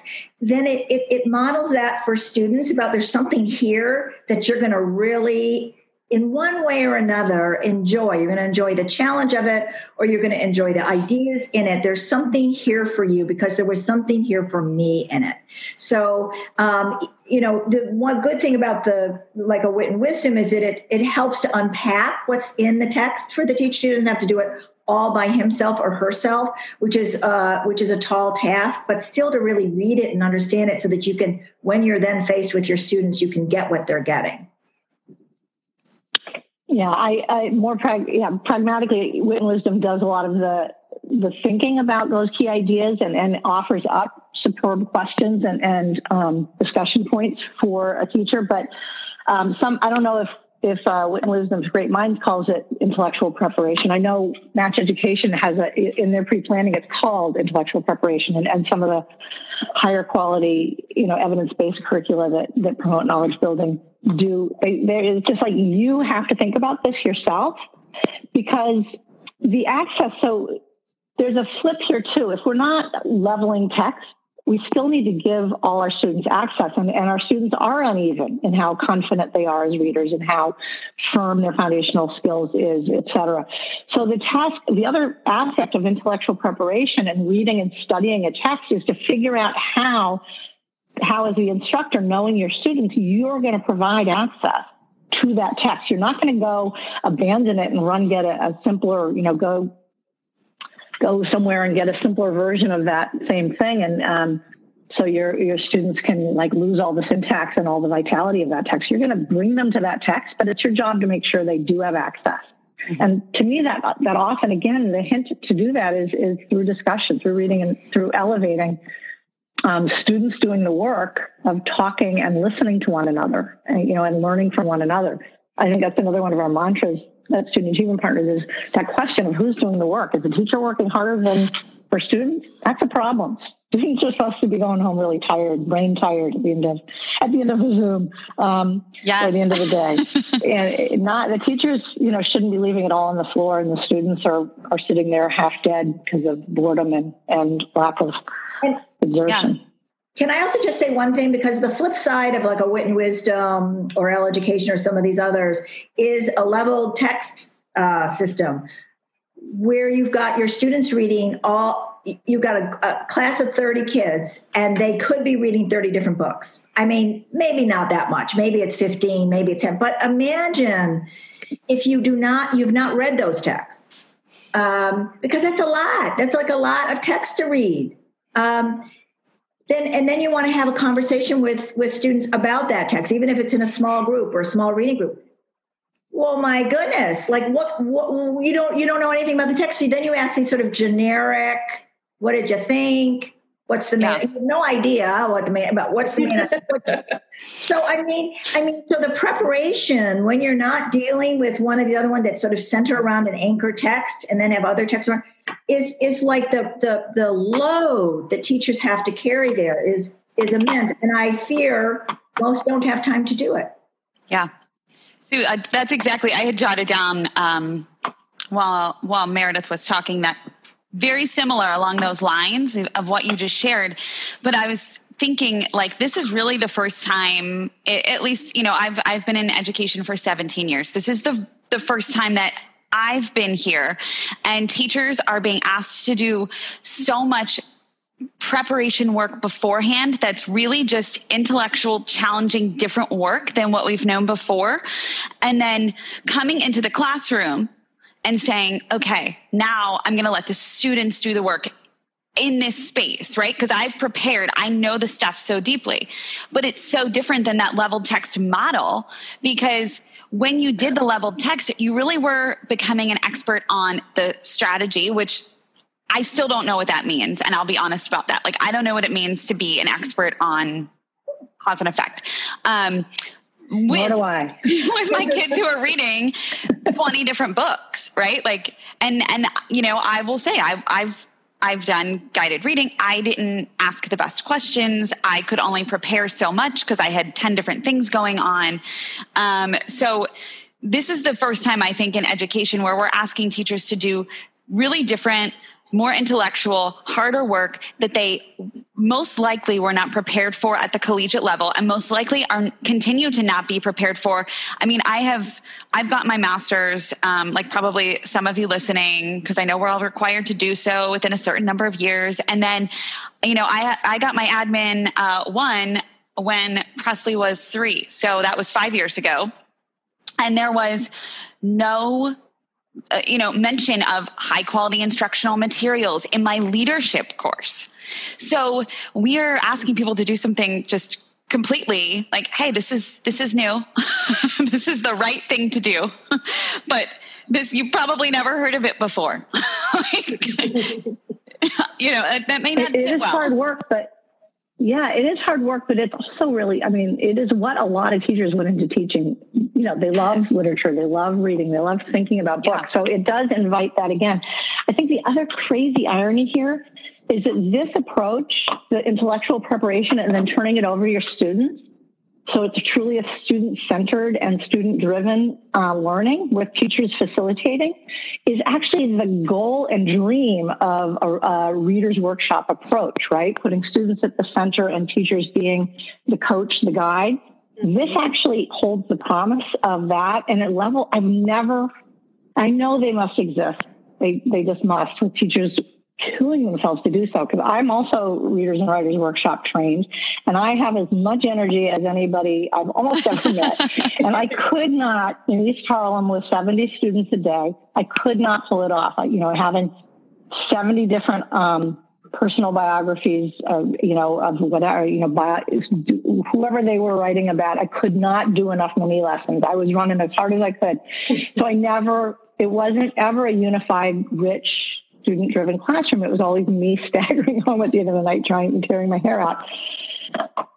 then it, it, it models that for students about there's something here that you're going to really, in one way or another, enjoy. You're going to enjoy the challenge of it, or you're going to enjoy the ideas in it. There's something here for you because there was something here for me in it. So, um, you know, the one good thing about the, like a Wit and Wisdom is that it, it helps to unpack what's in the text for the teacher. He doesn't have to do it all by himself or herself, which is uh, which is a tall task, but still to really read it and understand it so that you can, when you're then faced with your students, you can get what they're getting. Yeah, I, I more prag- yeah, pragmatically, Wit and Wisdom does a lot of the the thinking about those key ideas and, and offers up superb questions and, and um, discussion points for a teacher. But um, some, I don't know if, if uh, Wit and Wisdom's Great Minds calls it intellectual preparation. I know Match Education has a, in their pre-planning, it's called intellectual preparation, and, and some of the higher quality, you know, evidence-based curricula that, that promote knowledge building. Do there is just like you have to think about this yourself because the access. So there's a flip here too. If we're not leveling text, we still need to give all our students access, and, and our students are uneven in how confident they are as readers and how firm their foundational skills is, et cetera. So the task, the other aspect of intellectual preparation and reading and studying a text is to figure out how. How as the instructor, knowing your students, you're going to provide access to that text. You're not going to go abandon it and run, get a, a simpler, you know, go, go somewhere and get a simpler version of that same thing. And, um, so your, your students can like lose all the syntax and all the vitality of that text. You're going to bring them to that text, but it's your job to make sure they do have access. And to me, that that often, again, the hint to do that is, is through discussion, through reading and through elevating Um, students doing the work of talking and listening to one another, and, you know, and learning from one another. I think that's another one of our mantras at Student Achievement Partners is that question of who's doing the work. Is the teacher working harder than for students? That's a problem. Students are supposed to be going home really tired, brain tired at the end of at the end of a Zoom, um, yes. At the end of the day, and not the teachers. You know, shouldn't be leaving it all on the floor, and the students are are sitting there half dead because of boredom and and lack of. And, yeah. Can I also just say one thing? Because the flip side of like a Wit and Wisdom or L Education or some of these others is a leveled text uh, system where you've got your students reading all you've got a, a class of thirty kids and they could be reading thirty different books. I mean, maybe not that much. Maybe it's fifteen, maybe it's ten. But imagine if you do not, you've not read those texts, um, because that's a lot. That's like a lot of text to read. Um, then and then you want to have a conversation with, with students about that text, even if it's in a small group or a small reading group. Well, my goodness! Like, what, what? You don't you don't know anything about the text. So then you ask these sort of generic, "What did you think? What's the main?" Yeah. You have no idea what the main about. What's the main? So I mean, I mean, so the preparation when you're not dealing with one or the other one that sort of center around an anchor text and then have other texts around is is like the the the load that teachers have to carry there is is immense, and I fear most don't have time to do it. Yeah. Sue, uh, that's exactly, I had jotted down um, while while Meredith was talking that very similar along those lines of what you just shared. But I was thinking, like, this is really the first time, it, at least, you know, I've I've been in education for seventeen years. This is the the first time that I've been here, and teachers are being asked to do so much preparation work beforehand that's really just intellectual, challenging, different work than what we've known before. And then coming into the classroom and saying, okay, now I'm going to let the students do the work in this space, right? Because I've prepared, I know the stuff so deeply. But it's so different than that leveled text model, because when you did the leveled text, you really were becoming an expert on the strategy, which I still don't know what that means. And I'll be honest about that. Like, I don't know what it means to be an expert on cause and effect. Um, with, Nor do I. With my kids who are reading twenty different books, right? Like, and, and, you know, I will say I, I've, I've done guided reading. I didn't ask the best questions. I could only prepare so much because I had ten different things going on. Um, so this is the first time, I think, in education where we're asking teachers to do really different, more intellectual, harder work that they most likely were not prepared for at the collegiate level, and most likely are continue to not be prepared for. I mean, I have, I've got my master's, um, like probably some of you listening, because I know we're all required to do so within a certain number of years. And then, you know, I I got my admin uh, one when Presley was three, so that was five years ago, and there was no Uh, you know, mention of high quality instructional materials in my leadership course. So we're asking people to do something just completely like, hey, this is, this is new. This is the right thing to do. But this, you probably never heard of it before. Like, you know, that, that may not it, it sit is well. Hard work, but yeah, it is hard work, but it's also really, I mean, it is what a lot of teachers went into teaching. You know, they love yes. literature, they love reading, they love thinking about books. Yeah. So it does invite that again. I think the other crazy irony here is that this approach, the intellectual preparation and then turning it over to your students, so it's truly a student-centered and student-driven uh, learning with teachers facilitating, is actually the goal and dream of a, a readers' workshop approach, right? Putting students at the center and teachers being the coach, the guide. This actually holds the promise of that. And at level, I've never, I know they must exist. They, they just must, with teachers killing themselves to do so, because I'm also Readers and Writers Workshop trained, and I have as much energy as anybody I've almost ever met. And I could not, in East Harlem with seventy students a day, I could not pull it off. Like, you know, having seventy different um, personal biographies, of, you know, of whatever, you know, bio, whoever they were writing about, I could not do enough mini lessons. I was running as hard as I could. So I never, it wasn't ever a unified, rich, student-driven classroom. It was always me staggering home at the end of the night, trying and tearing my hair out.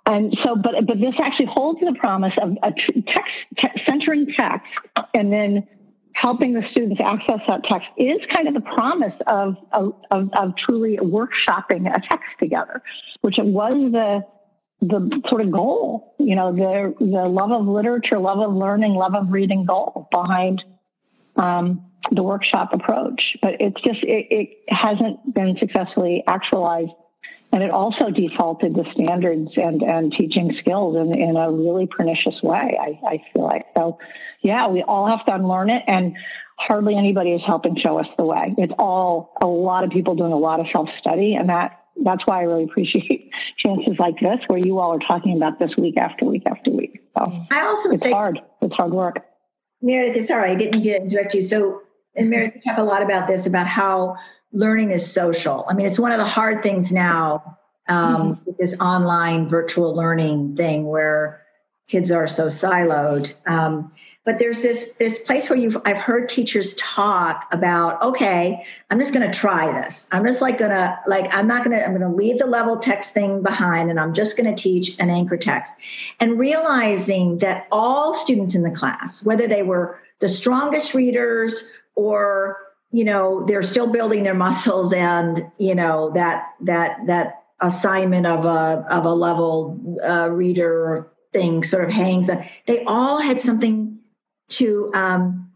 And so, but but this actually holds the promise of a text, text centering text, and then helping the students access that text is kind of the promise of of, of, of truly workshopping a text together, which it was the the sort of goal, you know, the the love of literature, love of learning, love of reading goal behind. Um, the workshop approach, but it's just, it, it hasn't been successfully actualized And it also defaulted to standards and, and teaching skills in, in a really pernicious way, I, I feel like. So, yeah, we all have to unlearn it, and hardly anybody is helping show us the way. It's all a lot of people doing a lot of self-study, and that that's why I really appreciate chances like this where you all are talking about this week after week after week. So I also it's say, hard. It's hard work. Meredith, it's all right. I didn't interrupt you. So, and Meredith, you talk a lot about this, about how learning is social. I mean, it's one of the hard things now, um, mm-hmm. with this online virtual learning thing where kids are so siloed. Um, but there's this this place where you've I've heard teachers talk about, okay, I'm just going to try this. I'm just like going to, like, I'm not going to, I'm going to leave the level text thing behind, and I'm just going to teach an anchor text. And realizing that all students in the class, whether they were the strongest readers or you know, they're still building their muscles and, you know, that, that, that assignment of a, of a level uh, reader thing sort of hangs on. They all had something to, um,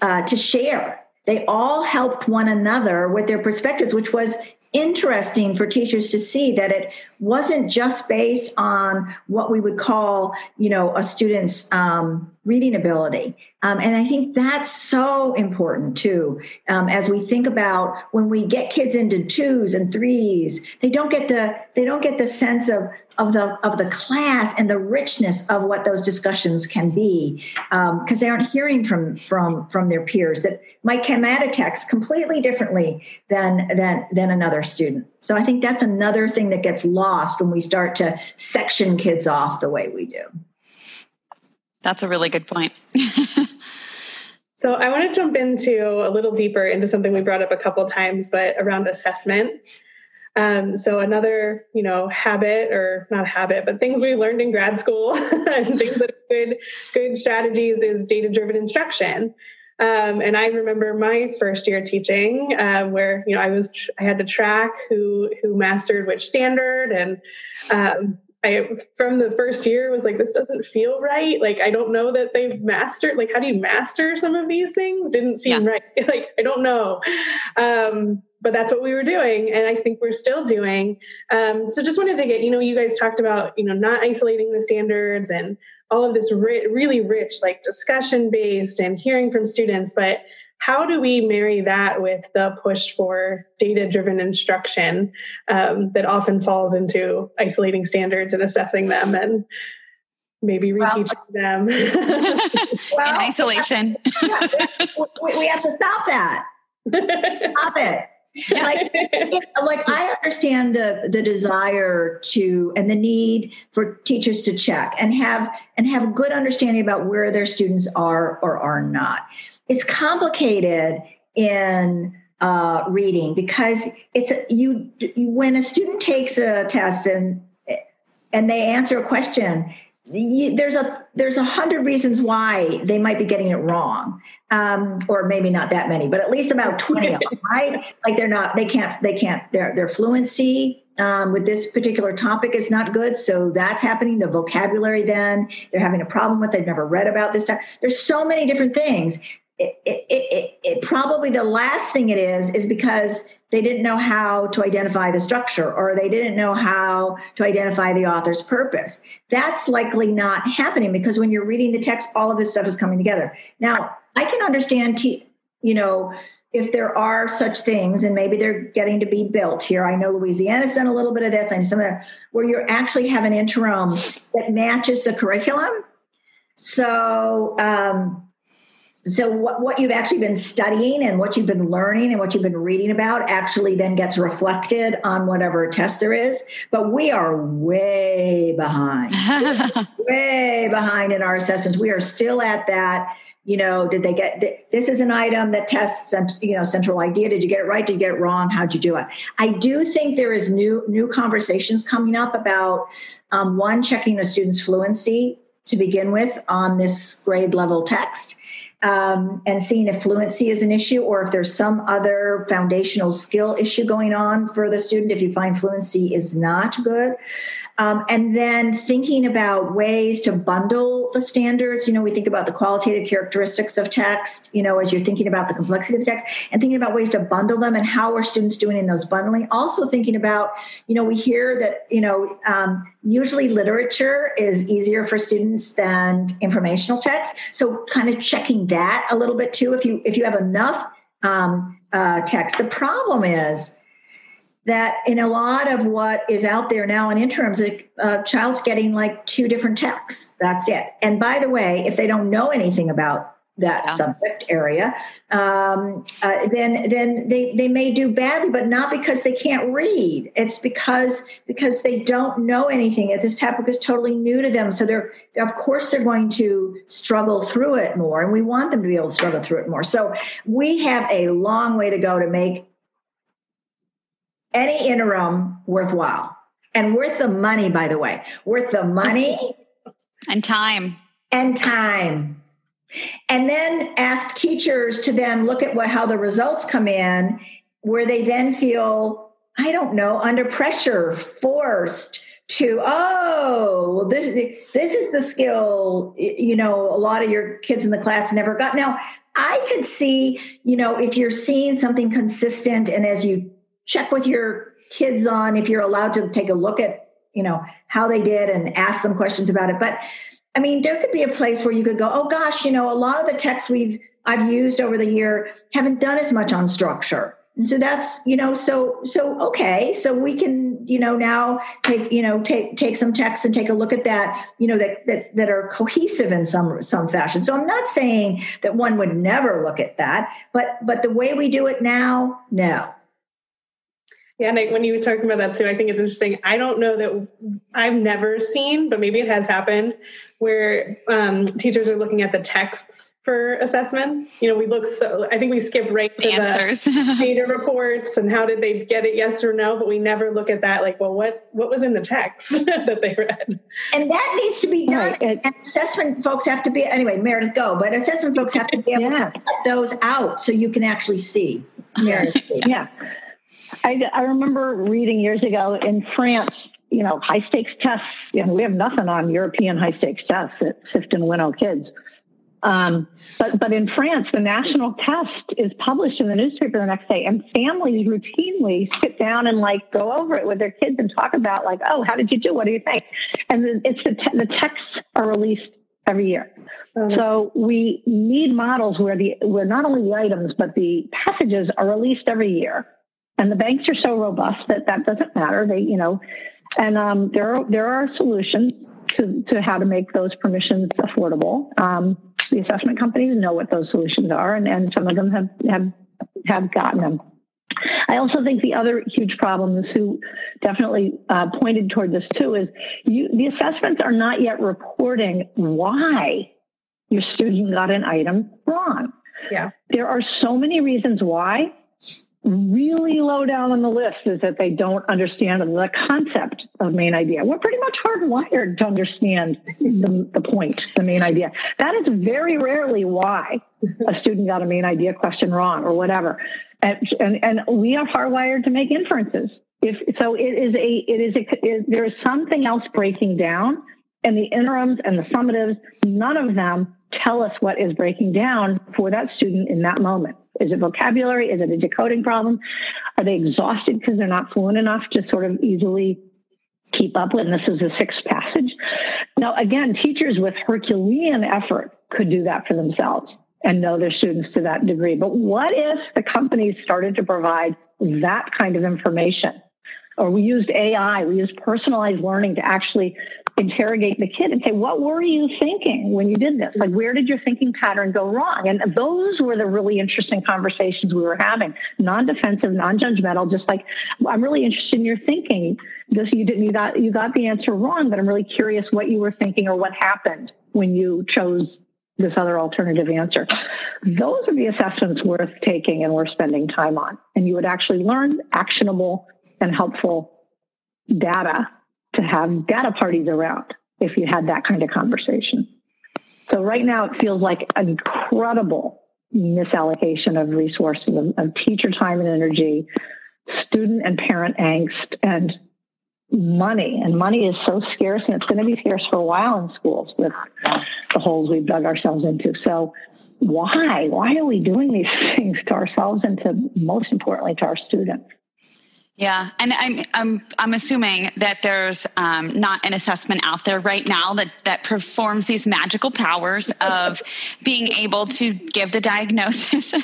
uh, to share. They all helped one another with their perspectives, which was interesting for teachers to see that it wasn't just based on what we would call, you know, a student's um, reading ability. Um, and I think that's so important too. Um, as we think about when we get kids into twos and threes, they don't get the they don't get the sense of of the of the class and the richness of what those discussions can be, um, because they aren't hearing from from from their peers that might come at a text completely differently than than than another student. So I think that's another thing that gets lost when we start to section kids off the way we do. That's a really good point. So I want to jump into a little deeper into something we brought up a couple times, but around assessment. Um, so another, you know, habit or not habit, but things we learned in grad school and things that are good, good strategies is data-driven instruction. Um, and I remember my first year teaching, uh, where, you know, I was, tr- I had to track who, who mastered which standard. And, um, I, from the first year was like, this doesn't feel right. Like, I don't know that they've mastered, like, how do you master some of these things? Didn't seem yeah. right. Like, I don't know. Um, but that's what we were doing. And I think we're still doing. Um, so just wanted to get, you know, you guys talked about, you know, not isolating the standards and all of this ri- really rich, like discussion based and hearing from students, but how do we marry that with the push for data-driven instruction um, that often falls into isolating standards and assessing them and maybe reteaching well, them well, in isolation? Yeah, we, we have to stop that. Stop it. Yeah. Like, like I understand the, the desire to and the need for teachers to check and have and have a good understanding about where their students are or are not. It's complicated in uh, reading because it's you, you when a student takes a test and and they answer a question, you, there's a there's a hundred reasons why they might be getting it wrong, um, or maybe not that many, but at least about twenty of them, right? Like they're not they can't they can't their their fluency. Um, with this particular topic is not good. So that's happening. The vocabulary then they're having a problem with. They've never read about this stuff. There's so many different things. It, it, it, it probably the last thing it is, is because they didn't know how to identify the structure or they didn't know how to identify the author's purpose. That's likely not happening because when you're reading the text, all of this stuff is coming together. Now I can understand, t- you know, if there are such things, and maybe they're getting to be built here. I know Louisiana's done a little bit of this. I know some of that, where you actually have an interim that matches the curriculum. So, um, so what, what you've actually been studying and what you've been learning and what you've been reading about actually then gets reflected on whatever test there is. But we are way behind, way behind in our assessments. We are still at that. You know, did they get, this is an item that tests, you know, central idea. Did you get it right? Did you get it wrong? How'd you do it? I do think there is new, new conversations coming up about, um, one, checking a student's fluency to begin with on this grade level text. um, and seeing if fluency is an issue or if there's some other foundational skill issue going on for the student if you find fluency is not good. Um, and then thinking about ways to bundle the standards. You know, we think about the qualitative characteristics of text, you know, as you're thinking about the complexity of the text, and thinking about ways to bundle them and how are students doing in those bundling. Also thinking about, you know, we hear that, you know, um, usually literature is easier for students than informational text. So kind of checking that a little bit too, if you, if you have enough um, uh, text. The problem is that in a lot of what is out there now in interims, a uh, child's getting like two different texts. That's it. And by the way, if they don't know anything about that yeah. subject area, um, uh, then then they, they may do badly, but not because they can't read. It's because because they don't know anything. This topic is totally new to them. So they're, of course, they're going to struggle through it more. And we want them to be able to struggle through it more. So we have a long way to go to make any interim worthwhile, and worth the money, by the way, worth the money and time and time. And then ask teachers to then look at what, how the results come in, where they then feel, I don't know, under pressure, forced to, oh, well, this, this is the skill, you know, a lot of your kids in the class never got. Now I could see, you know, if you're seeing something consistent and as you check with your kids on if you're allowed to take a look at, you know, how they did and ask them questions about it. But I mean, there could be a place where you could go, oh gosh, you know, a lot of the texts we've, I've used over the year haven't done as much on structure. And so that's, you know, so, so, okay. So we can, you know, now take, you know, take, take some texts and take a look at that, you know, that, that, that are cohesive in some, some fashion. So I'm not saying that one would never look at that, but, but the way we do it now, no. Yeah, and I, when you were talking about that, Sue, I think it's interesting. I don't know that I've never seen, but maybe it has happened, where um, teachers are looking at the texts for assessments. You know, we look so, I think we skip right to answers. The data reports and how did they get it, yes or no, but we never look at that, like, well, what, what was in the text that they read? And that needs to be done. Right. And assessment folks have to be, anyway, Meredith, go, but assessment folks have to be able yeah. to cut those out so you can actually see. Meredith, yeah. yeah. I, I remember reading years ago in France, you know, high-stakes tests. You know, we have nothing on European high-stakes tests at SIFT and WinO Kids. Um, but, but in France, the national test is published in the newspaper the next day, and families routinely sit down and, like, go over it with their kids and talk about, like, oh, how did you do? What do you think? And then it's the, te- the texts are released every year. So we need models where, the, where not only the items but the passages are released every year. And the banks are so robust that that doesn't matter. They, you know, and um, there are, there are solutions to, to how to make those permissions affordable. Um, the assessment companies know what those solutions are, and, and some of them have, have have gotten them. I also think the other huge problem, who definitely uh, pointed toward this too, is you, the assessments are not yet reporting why your student got an item wrong. Yeah, there are so many reasons why. Really low down on the list is that they don't understand the concept of main idea. We're pretty much hardwired to understand the, the point, the main idea. That is very rarely why a student got a main idea question wrong or whatever. And, and, and we are hardwired to make inferences. If so, it is a it is a it, there is something else breaking down, and the interims and the summatives, none of them tell us what is breaking down for that student in that moment. Is it vocabulary? Is it a decoding problem? Are they exhausted because they're not fluent enough to sort of easily keep up with? And this is a sixth passage. Now, again, teachers with Herculean effort could do that for themselves and know their students to that degree. But what if the companies started to provide that kind of information? Or we used A I, we used personalized learning to actually interrogate the kid and say, what were you thinking when you did this? Like, where did your thinking pattern go wrong? And those were the really interesting conversations we were having. Non-defensive, non-judgmental, just like, I'm really interested in your thinking. This, you didn't, you got, you got the answer wrong, but I'm really curious what you were thinking or what happened when you chose this other alternative answer. Those are the assessments worth taking and worth spending time on. And you would actually learn actionable and helpful data to have data parties around if you had that kind of conversation. So right now it feels like an incredible misallocation of resources, of, of teacher time and energy, student and parent angst, and money. And money is so scarce, and it's going to be scarce for a while in schools with the holes we've dug ourselves into. So why? Why are we doing these things to ourselves and, to most importantly, to our students? Yeah, and I'm I'm I'm assuming that there's um, not an assessment out there right now that, that performs these magical powers of being able to give the diagnosis.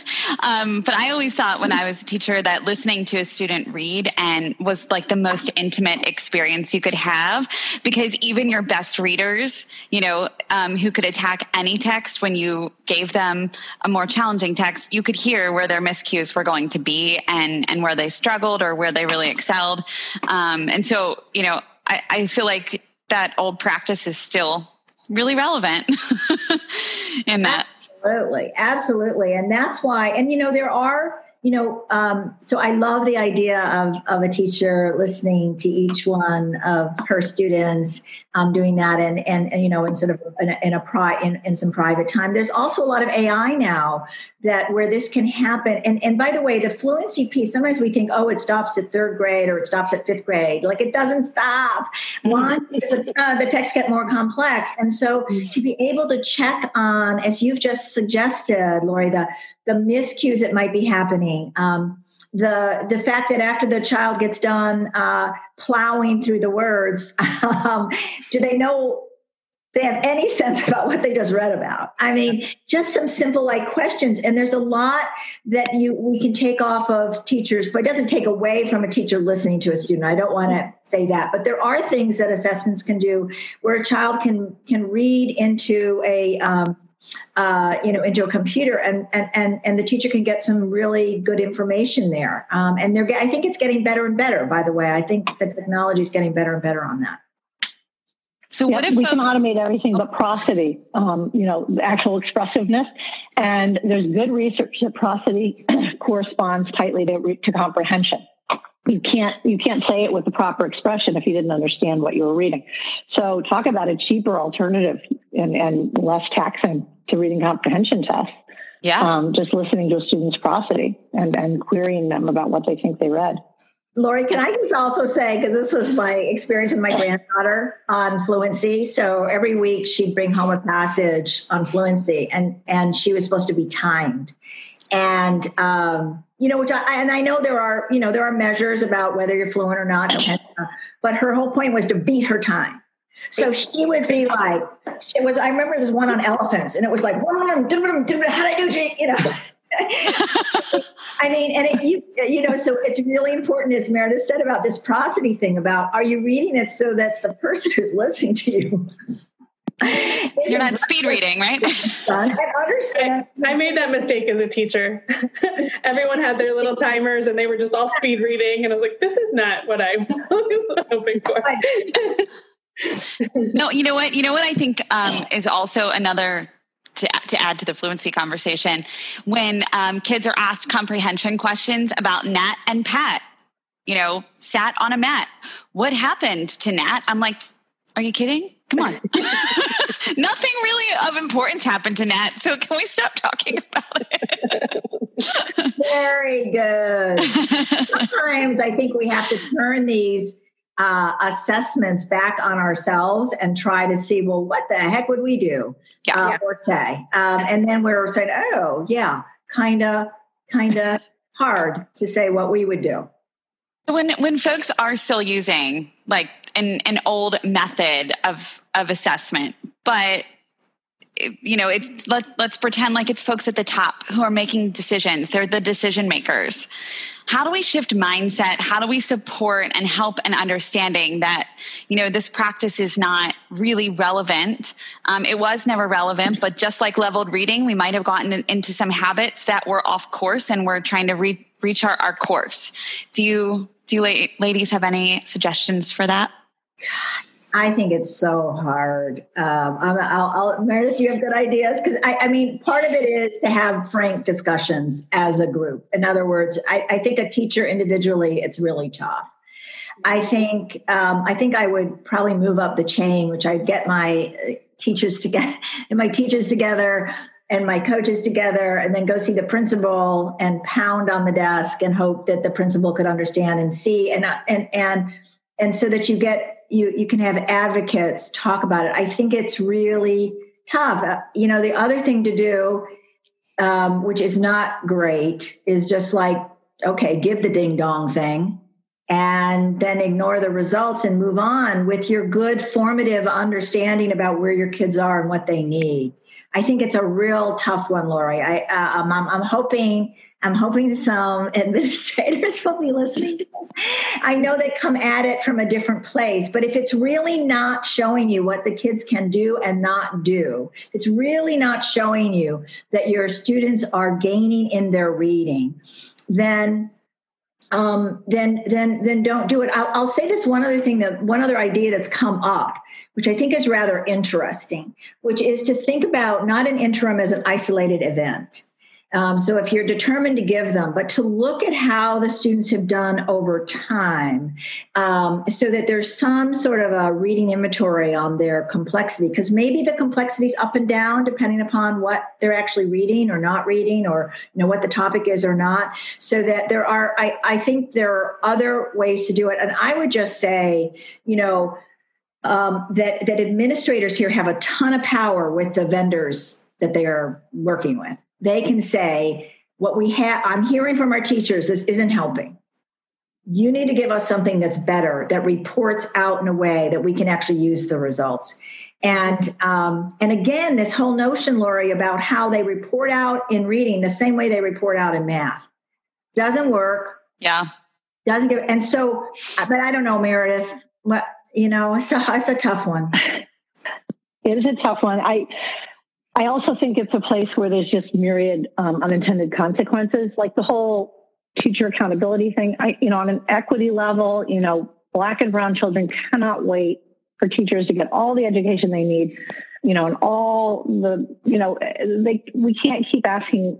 um, but I always thought when I was a teacher that listening to a student read and was like the most intimate experience you could have, because even your best readers, you know, um, who could attack any text, when you gave them a more challenging text, you could hear where their miscues were going to be and and where they struggled or where they really excelled. Um, and so, you know, I, I feel like that old practice is still really relevant in that. Absolutely. Absolutely. And that's why, and, you know, there are, you know, um, so I love the idea of, of a teacher listening to each one of her students, um, doing that. And, and, and, you know, in sort of in a, in a pri in, in some private time. There's also a lot of A I now that where this can happen. And, and by the way, the fluency piece, sometimes we think, oh, it stops at third grade or it stops at fifth grade. Like, it doesn't stop. One, because the, uh, the texts get more complex. And so to be able to check on, as you've just suggested, Lori, the, the miscues that might be happening, um, the the fact that after the child gets done uh, plowing through the words, um, do they know, they have any sense about what they just read about? I mean, just some simple like questions. And there's a lot that you we can take off of teachers, but it doesn't take away from a teacher listening to a student. I don't want to say that, but there are things that assessments can do where a child can can read into a um, Uh, you know, into a computer, and, and, and, and the teacher can get some really good information there. Um, and they're, I think it's getting better and better, by the way. I think the technology is getting better and better on that. So yeah, what if we folks- can automate everything but prosody, um, you know, the actual expressiveness. And there's good research that prosody corresponds tightly to, to comprehension. You can't, you can't say it with the proper expression if you didn't understand what you were reading. So talk about a cheaper alternative and, and less taxing to reading comprehension tests. Yeah. Um, just listening to a student's prosody and, and querying them about what they think they read. Lori, can I just also say, because this was my experience with my granddaughter on fluency. So every week she'd bring home a passage on fluency, and, and she was supposed to be timed. And, um, you know, which I, and I know there are, you know, there are measures about whether you're fluent or not, but her whole point was to beat her time. So she would be like, it was, I remember this one on elephants, and it was like, how did I do, you know? I mean, and it, you, you know, so it's really important, as Meredith said, about this prosody thing, about, are you reading it so that the person who's listening to you, you're not speed reading, right? I understand. I, I made that mistake as a teacher. Everyone had their little timers, and they were just all speed reading. And I was like, this is not what I was hoping for. No, you know what? You know what I think um, is also another... To, to add to the fluency conversation, when um, kids are asked comprehension questions about Nat and Pat, you know, sat on a mat. What happened to Nat? I'm like, are you kidding? Come on. Nothing really of importance happened to Nat, so can we stop talking about it? Very good. Sometimes I think we have to turn these Uh, assessments back on ourselves and try to see, well, what the heck would we do? Yeah, uh, yeah. Or say? Um, and then we're saying, oh, yeah, kind of, kind of hard to say what we would do. When when folks are still using like an, an old method of of assessment, but you know, it's let, let's pretend like it's folks at the top who are making decisions. They're the decision makers. How do we shift mindset? How do we support and help an understanding that, you know, this practice is not really relevant? Um, it was never relevant, but just like leveled reading, we might have gotten into some habits that were off course, and we're trying to re- reach our, our course. Do you, do you la- ladies have any suggestions for that? God. I think it's so hard. Um, I'll, I'll, I'll, Meredith, you have good ideas? Because I, I mean, part of it is to have frank discussions as a group. In other words, I, I think a teacher individually, it's really tough. I think um, I think I would probably move up the chain, which I'd get my teachers together and my teachers together and my coaches together, and then go see the principal and pound on the desk and hope that the principal could understand and see. And, and, and, and so that you get, you, you can have advocates talk about it. I think it's really tough. You know, the other thing to do, um, which is not great, is just like, okay, give the ding dong thing and then ignore the results and move on with your good formative understanding about where your kids are and what they need. I think it's a real tough one, Lori. I, um, I'm, I'm hoping, I'm hoping some administrators will be listening to this. I know they come at it from a different place, but if it's really not showing you what the kids can do and not do, it's really not showing you that your students are gaining in their reading, then, um, then, then, then don't do it. I'll, I'll say this one other thing that one other idea that's come up, which I think is rather interesting, which is to think about not an interim as an isolated event. Um, so if you're determined to give them, but to look at how the students have done over time, um, so that there's some sort of a reading inventory on their complexity, because maybe the complexity is up and down depending upon what they're actually reading or not reading, or you know what the topic is or not. So that there are, I, I think there are other ways to do it. And I would just say, you know, um, that that administrators here have a ton of power with the vendors that they are working with. They can say, what we have, I'm hearing from our teachers, this isn't helping. You need to give us something that's better, that reports out in a way that we can actually use the results. And um, and again, this whole notion, Lori, about how they report out in reading the same way they report out in math doesn't work. Yeah, doesn't give. And so, but I don't know, Meredith. What you know, it's a, it's a tough one. It is a tough one. I. I also think it's a place where there's just myriad um, unintended consequences, like the whole teacher accountability thing. I, you know, on an equity level, you know, Black and brown children cannot wait for teachers to get all the education they need, you know, and all the, you know, they, we can't keep asking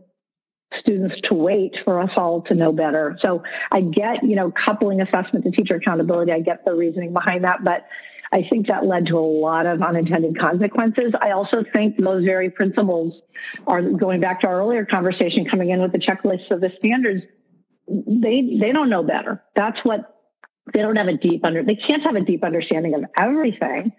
students to wait for us all to know better. So I get, you know, coupling assessment to teacher accountability. I get the reasoning behind that, but I think that led to a lot of unintended consequences. I also think those very principles are, going back to our earlier conversation, coming in with the checklists of the standards. They they don't know better. That's what they don't have a deep under. They can't have a deep understanding of everything.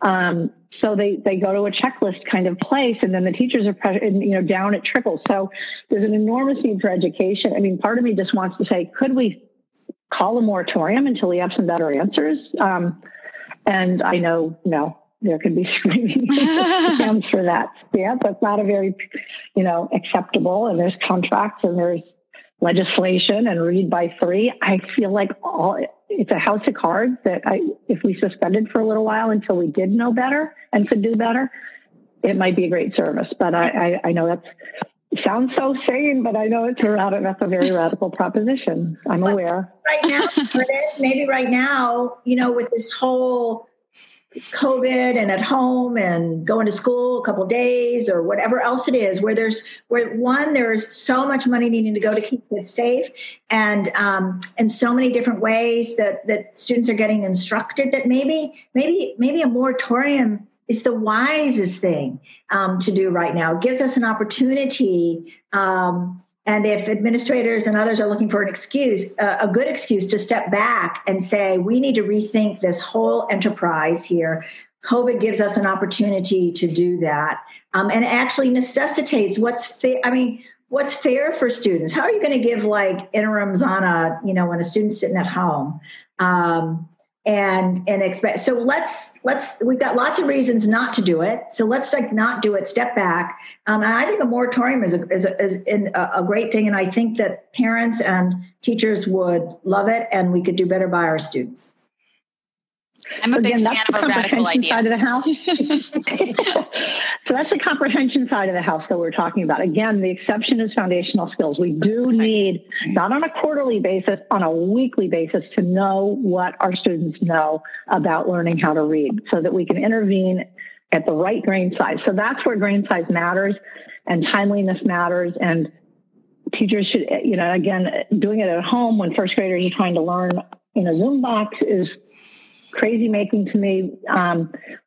Um, so they they go to a checklist kind of place, and then the teachers are pressure, you know down at triple. So there's an enormous need for education. I mean, part of me just wants to say, could we call a moratorium until we have some better answers? Um, And I know, no, there could be screaming attempts for that. Yeah, that's not a very, you know, acceptable. And there's contracts and there's legislation and read by three. I feel like all it's a house of cards that I, if we suspended for a little while until we did know better and could do better, it might be a great service. But I, I, I know that's. Sounds so sane, but I know it's a radical, that's a very radical proposition. I'm but aware. Right now, maybe right now, you know, with this whole COVID and at home and going to school a couple of days or whatever else it is, where there's where one, there's so much money needing to go to keep kids safe, and um, and so many different ways that that students are getting instructed, that maybe maybe maybe a moratorium. It's the wisest thing um, to do right now. It gives us an opportunity. Um, and if administrators and others are looking for an excuse, uh, a good excuse to step back and say, we need to rethink this whole enterprise here. COVID gives us an opportunity to do that, um, and actually necessitates what's fair. I mean, what's fair for students? How are you going to give like interims on a, you know, when a student's sitting at home? Um, And and expect so let's let's we've got lots of reasons not to do it. So let's like not do it. Step back. Um, and I think a moratorium is a, is a, is a great thing. And I think that parents and teachers would love it, and we could do better by our students. I'm a big Again, fan of a radical idea. Side of the house. So that's the comprehension side of the house that we're talking about. Again, the exception is foundational skills. We do need, not on a quarterly basis, on a weekly basis, to know what our students know about learning how to read so that we can intervene at the right grain size. So that's where grain size matters and timeliness matters, and teachers should, you know, again, doing it at home when first graders are trying to learn in a Zoom box is crazy making to me, um,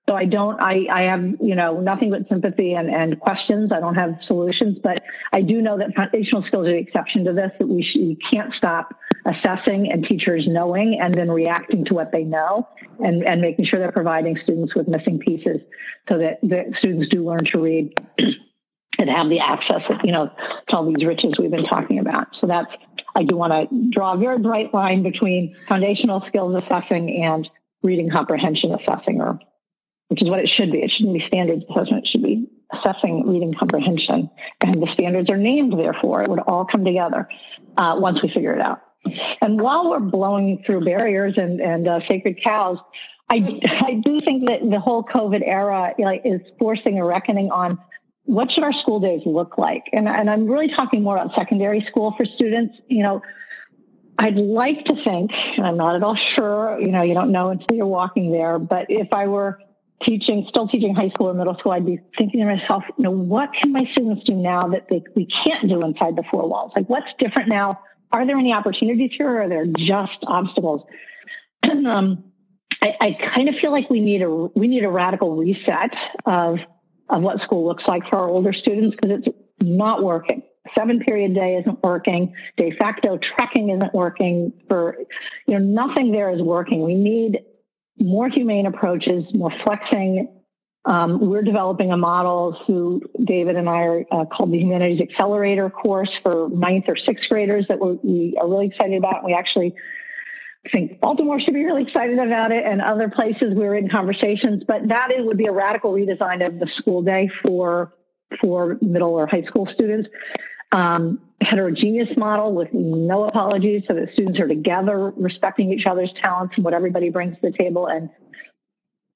So I don't, I, I have, you know, nothing but sympathy and, and questions. I don't have solutions, but I do know that foundational skills are the exception to this, that we, sh- we can't stop assessing and teachers knowing and then reacting to what they know and, and making sure they're providing students with missing pieces so that, that students do learn to read and have the access, you know, to all these riches we've been talking about. So that's, I do want to draw a very bright line between foundational skills assessing and reading comprehension assessing, or which is what it should be. It shouldn't be standards assessment. It should be assessing reading comprehension. And the standards are named, therefore. It would all come together uh, once we figure it out. And while we're blowing through barriers and, and uh, sacred cows, I, I do think that the whole COVID era, you know, is forcing a reckoning on what should our school days look like? And, and I'm really talking more about secondary school for students. You know, I'd like to think, and I'm not at all sure, you know, you don't know until you're walking there, but if I were teaching, still teaching high school or middle school, I'd be thinking to myself, you know, what can my students do now that they, we can't do inside the four walls? Like, what's different now? Are there any opportunities here, or are there just obstacles? And, um, I, I kind of feel like we need a, we need a radical reset of, of what school looks like for our older students, because it's not working. Seven period day isn't working. De facto tracking isn't working for, you know, nothing there is working. We need more humane approaches, more flexing. Um, we're developing a model through David and I are uh, called the Humanities Accelerator course for ninth or sixth graders that we're, we are really excited about. We actually think Baltimore should be really excited about it, and other places we were in conversations, but that it would be a radical redesign of the school day for, for middle or high school students. Um, heterogeneous model with no apologies, so that students are together, respecting each other's talents and what everybody brings to the table, and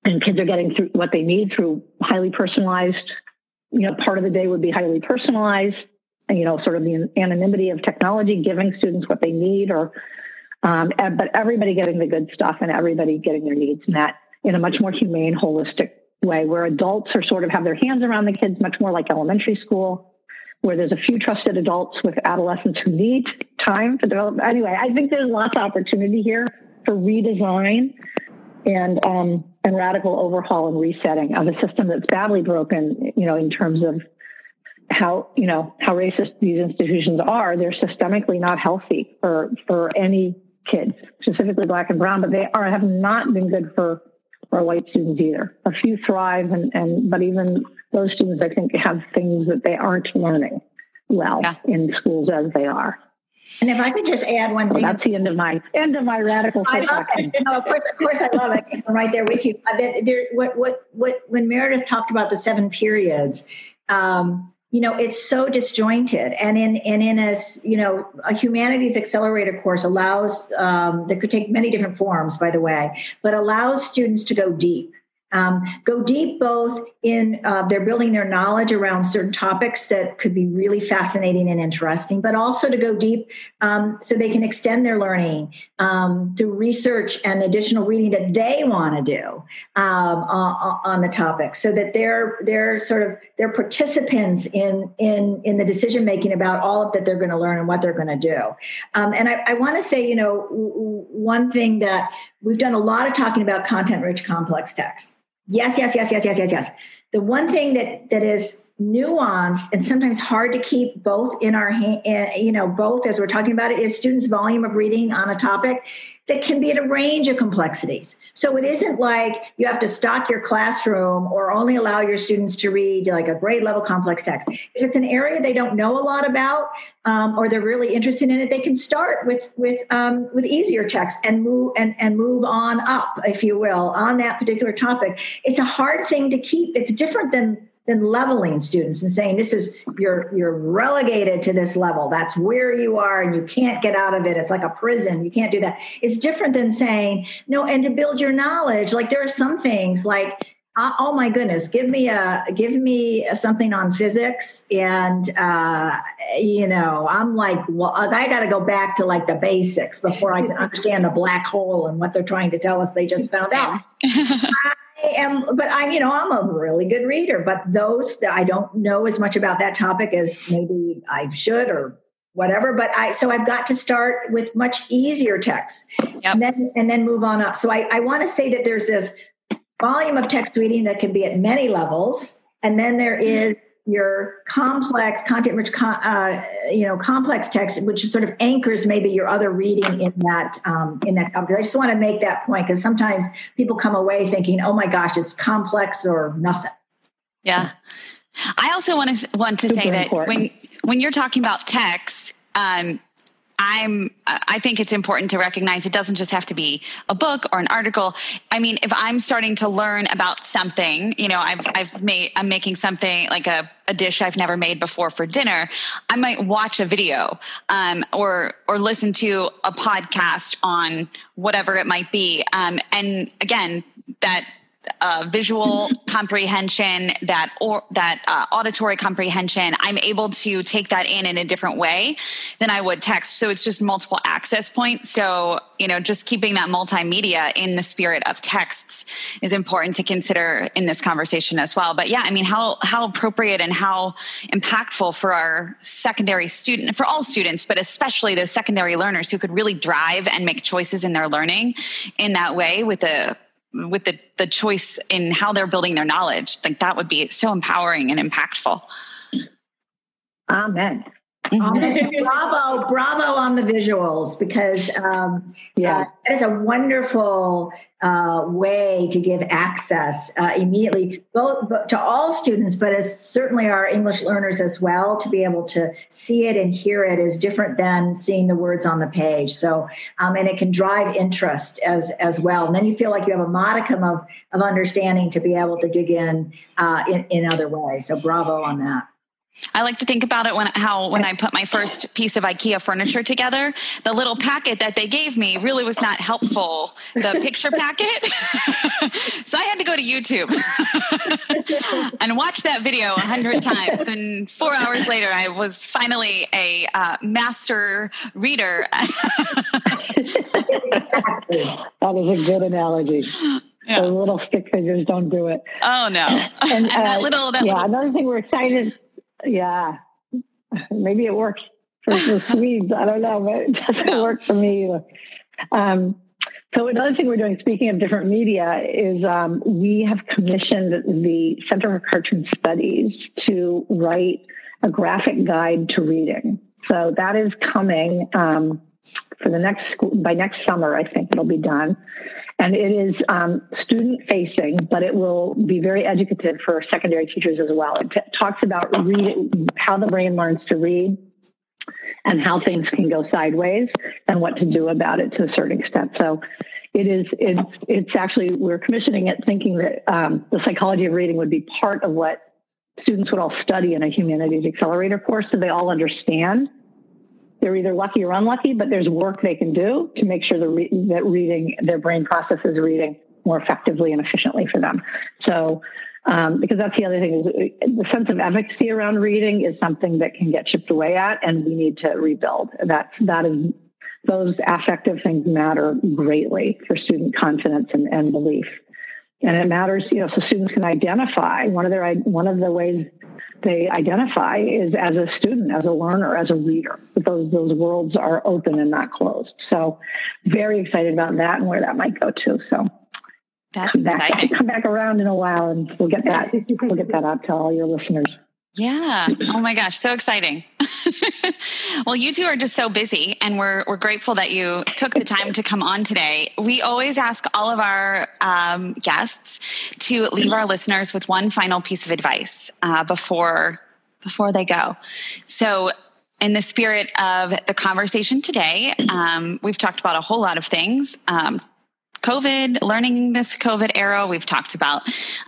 and kids are getting through what they need through highly personalized, you know, part of the day would be highly personalized, and, you know, sort of the anonymity of technology, giving students what they need, or um, but everybody getting the good stuff and everybody getting their needs met in a much more humane, holistic way, where adults are sort of have their hands around the kids, much more like elementary school, where there's a few trusted adults with adolescents who need time to develop. Anyway, I think there's lots of opportunity here for redesign and um, and radical overhaul and resetting of a system that's badly broken, you know, in terms of how, you know, how racist these institutions are. They're systemically not healthy for, for any kid, specifically Black and brown, but they are have not been good for, for white students either. A few thrive, and, and but even those students, I think, have things that they aren't learning well yeah. in schools as they are. And if I could just add one so thing. That's the end of my, end of my radical I love it. No, of course, of course I love it. I'm right there with you. There, what, what, what, when Meredith talked about the seven periods, um, you know, it's so disjointed. And in, and in a, you know, a humanities accelerator course allows, um, that could take many different forms, by the way, but allows students to go deep. Um, go deep both in uh, they're building their knowledge around certain topics that could be really fascinating and interesting, but also to go deep um, so they can extend their learning um, through research and additional reading that they want to do um, on, on the topic, so that they're they're sort of they're participants in in in the decision making about all of that they're going to learn and what they're going to do. Um, and I, I want to say, you know, w- one thing that we've done a lot of talking about content-rich, complex text. Yes, yes, yes, yes, yes, yes, yes. The one thing that, that is nuanced and sometimes hard to keep both in our, you know, both as we're talking about it, is students' volume of reading on a topic that can be at a range of complexities. So it isn't like you have to stock your classroom or only allow your students to read like a grade level complex text. If it's an area they don't know a lot about um, or they're really interested in it, they can start with with um, with easier texts and move and, and move on up, if you will, on that particular topic. It's a hard thing to keep. It's different than than leveling students and saying, this is, you're you're relegated to this level. That's where you are and you can't get out of it. It's like a prison. You can't do that. It's different than saying, no, and to build your knowledge. Like there are some things like, oh my goodness, give me a, give me a, something on physics. And, uh, you know, I'm like, well, I got to go back to like the basics before I can understand the black hole and what they're trying to tell us they just found out. I am, but I'm, you know, I'm a really good reader, but those that I don't know as much about that topic as maybe I should or whatever. But I, so I've got to start with much easier texts, yep. and then, and then move on up. So I, I want to say that there's this volume of text reading that can be at many levels. And then there is your complex, content-rich, uh, you know, complex text, which sort of anchors maybe your other reading in that um, in that conversation. I just want to make that point because sometimes people come away thinking, "Oh my gosh, it's complex or nothing." Yeah, I also want to want to Super say that important. when when you're talking about text. Um, I'm, I think it's important to recognize it doesn't just have to be a book or an article. I mean, if I'm starting to learn about something, you know, I've, I've made, I'm making something like a, a dish I've never made before for dinner, I might watch a video, um, or, or listen to a podcast on whatever it might be. Um, and again, that, Uh, visual comprehension, that or that uh, auditory comprehension, I'm able to take that in in a different way than I would text. So it's just multiple access points. So, you know, just keeping that multimedia in the spirit of texts is important to consider in this conversation as well. But yeah, I mean, how how appropriate and how impactful for our secondary student, for all students, but especially those secondary learners who could really drive and make choices in their learning in that way with a with the, the choice in how they're building their knowledge. Like that would be so empowering and impactful. Amen. Mm-hmm. Bravo, bravo on the visuals, because um, yeah, uh, that is a wonderful uh, way to give access uh, immediately both to all students, but it's certainly our English learners as well, to be able to see it and hear it is different than seeing the words on the page. So, um, and it can drive interest as as well, and then you feel like you have a modicum of of understanding to be able to dig in uh, in, in other ways. So, bravo on that. I like to think about it when how when I put my first piece of IKEA furniture together, the little packet that they gave me really was not helpful, the picture packet. So I had to go to YouTube and watch that video a hundred times. And four hours later, I was finally a uh, master reader. That is a good analogy. Yeah. The little stick figures don't do it. Oh, no. And, and uh, that little... That yeah, little... another thing we're excited... Yeah, maybe it works for the Swedes. I don't know, but it doesn't work for me either. Um, so another thing we're doing, speaking of different media, is um, we have commissioned the Center for Cartoon Studies to write a graphic guide to reading. So that is coming um, for the next school, by next summer, I think it'll be done. And it is um, student-facing, but it will be very educative for secondary teachers as well. It t- talks about read- how the brain learns to read and how things can go sideways and what to do about it to a certain extent. So it is, it's, it's actually, we're commissioning it thinking that um, the psychology of reading would be part of what students would all study in a Humanities Accelerator course, so they all understand. They're either lucky or unlucky, but there's work they can do to make sure the re- that reading, their brain processes reading more effectively and efficiently for them. So, um, because that's the other thing, is the sense of efficacy around reading is something that can get chipped away at, and we need to rebuild. That's, that is, those affective things matter greatly for student confidence and, and belief. And it matters, you know, so students can identify. One of their one of the ways they identify is as a student, as a learner, as a reader. But those those worlds are open and not closed. So, very excited about that and where that might go to. So, that's come back, exciting. Come back around in a while, and we'll get that we'll get that out to all your listeners. Yeah. Oh my gosh. So exciting. Well, you two are just so busy, and we're, we're grateful that you took the time to come on today. We always ask all of our um, guests to leave our listeners with one final piece of advice uh, before, before they go. So in the spirit of the conversation today, um, we've talked about a whole lot of things, um, COVID, learning this COVID era. We've talked about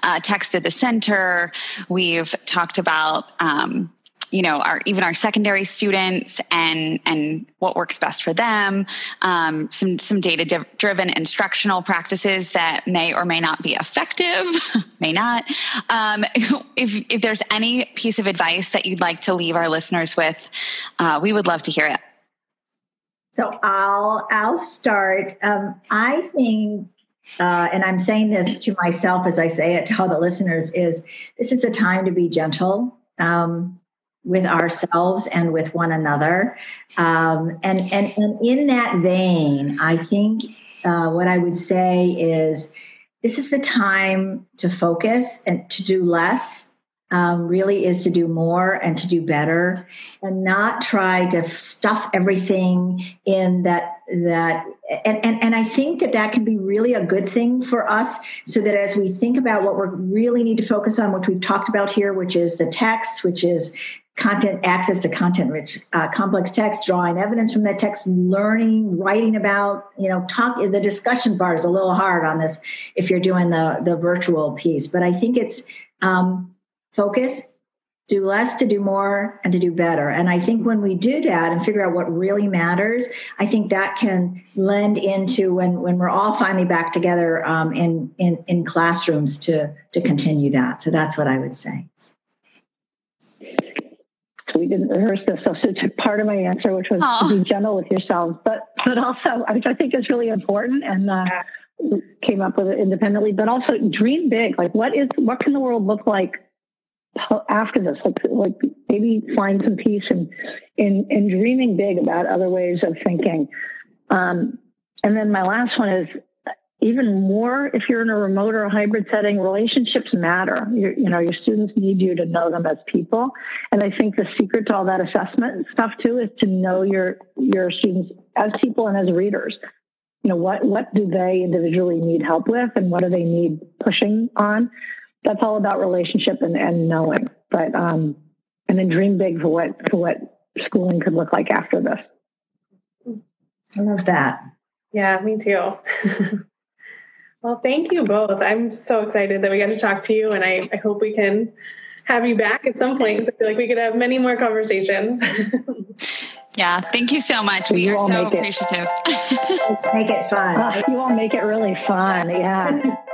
uh, text at the center. We've talked about, um, you know, our even our secondary students and and what works best for them. Um, some some data-driven instructional practices that may or may not be effective, may not. Um, if if there's any piece of advice that you'd like to leave our listeners with, uh, we would love to hear it. So I'll I'll start. Um, I think, uh, and I'm saying this to myself as I say it to all the listeners, is this is the time to be gentle um, with ourselves and with one another. Um, and, and, and in that vein, I think uh, what I would say is this is the time to focus and to do less, um, really is to do more and to do better, and not try to stuff everything in that, that, and, and, and I think that that can be really a good thing for us, so that as we think about what we really need to focus on, which we've talked about here, which is the text, which is content, access to content-rich, uh, complex text, drawing evidence from that text, learning, writing about, you know, talk. The discussion part is a little hard on this if you're doing the, the virtual piece. But I think it's um, focus, do less to do more, and to do better. And I think when we do that and figure out what really matters, I think that can lend into when, when we're all finally back together um, in, in, in classrooms to, to continue that. So that's what I would say. We didn't rehearse this, so part of my answer, which was Aww. to be gentle with yourselves, but but also, which I think is really important, and uh, came up with it independently, but also dream big. Like, what is what can the world look like after this? Like, like maybe find some peace in in, in dreaming big about other ways of thinking. Um, and then my last one is, even more, if you're in a remote or a hybrid setting, relationships matter. You're, you know, your students need you to know them as people. And I think the secret to all that assessment stuff, too, is to know your your students as people and as readers. You know, what, what do they individually need help with, and what do they need pushing on? That's all about relationship and, and knowing. But um, and then dream big for what, for what schooling could look like after this. I love that. Yeah, me too. Well, thank you both. I'm so excited that we got to talk to you, and I, I hope we can have you back at some point. I feel like we could have many more conversations. Yeah, thank you so much. We are so appreciative. Make it fun. Uh, you all make it really fun, yeah.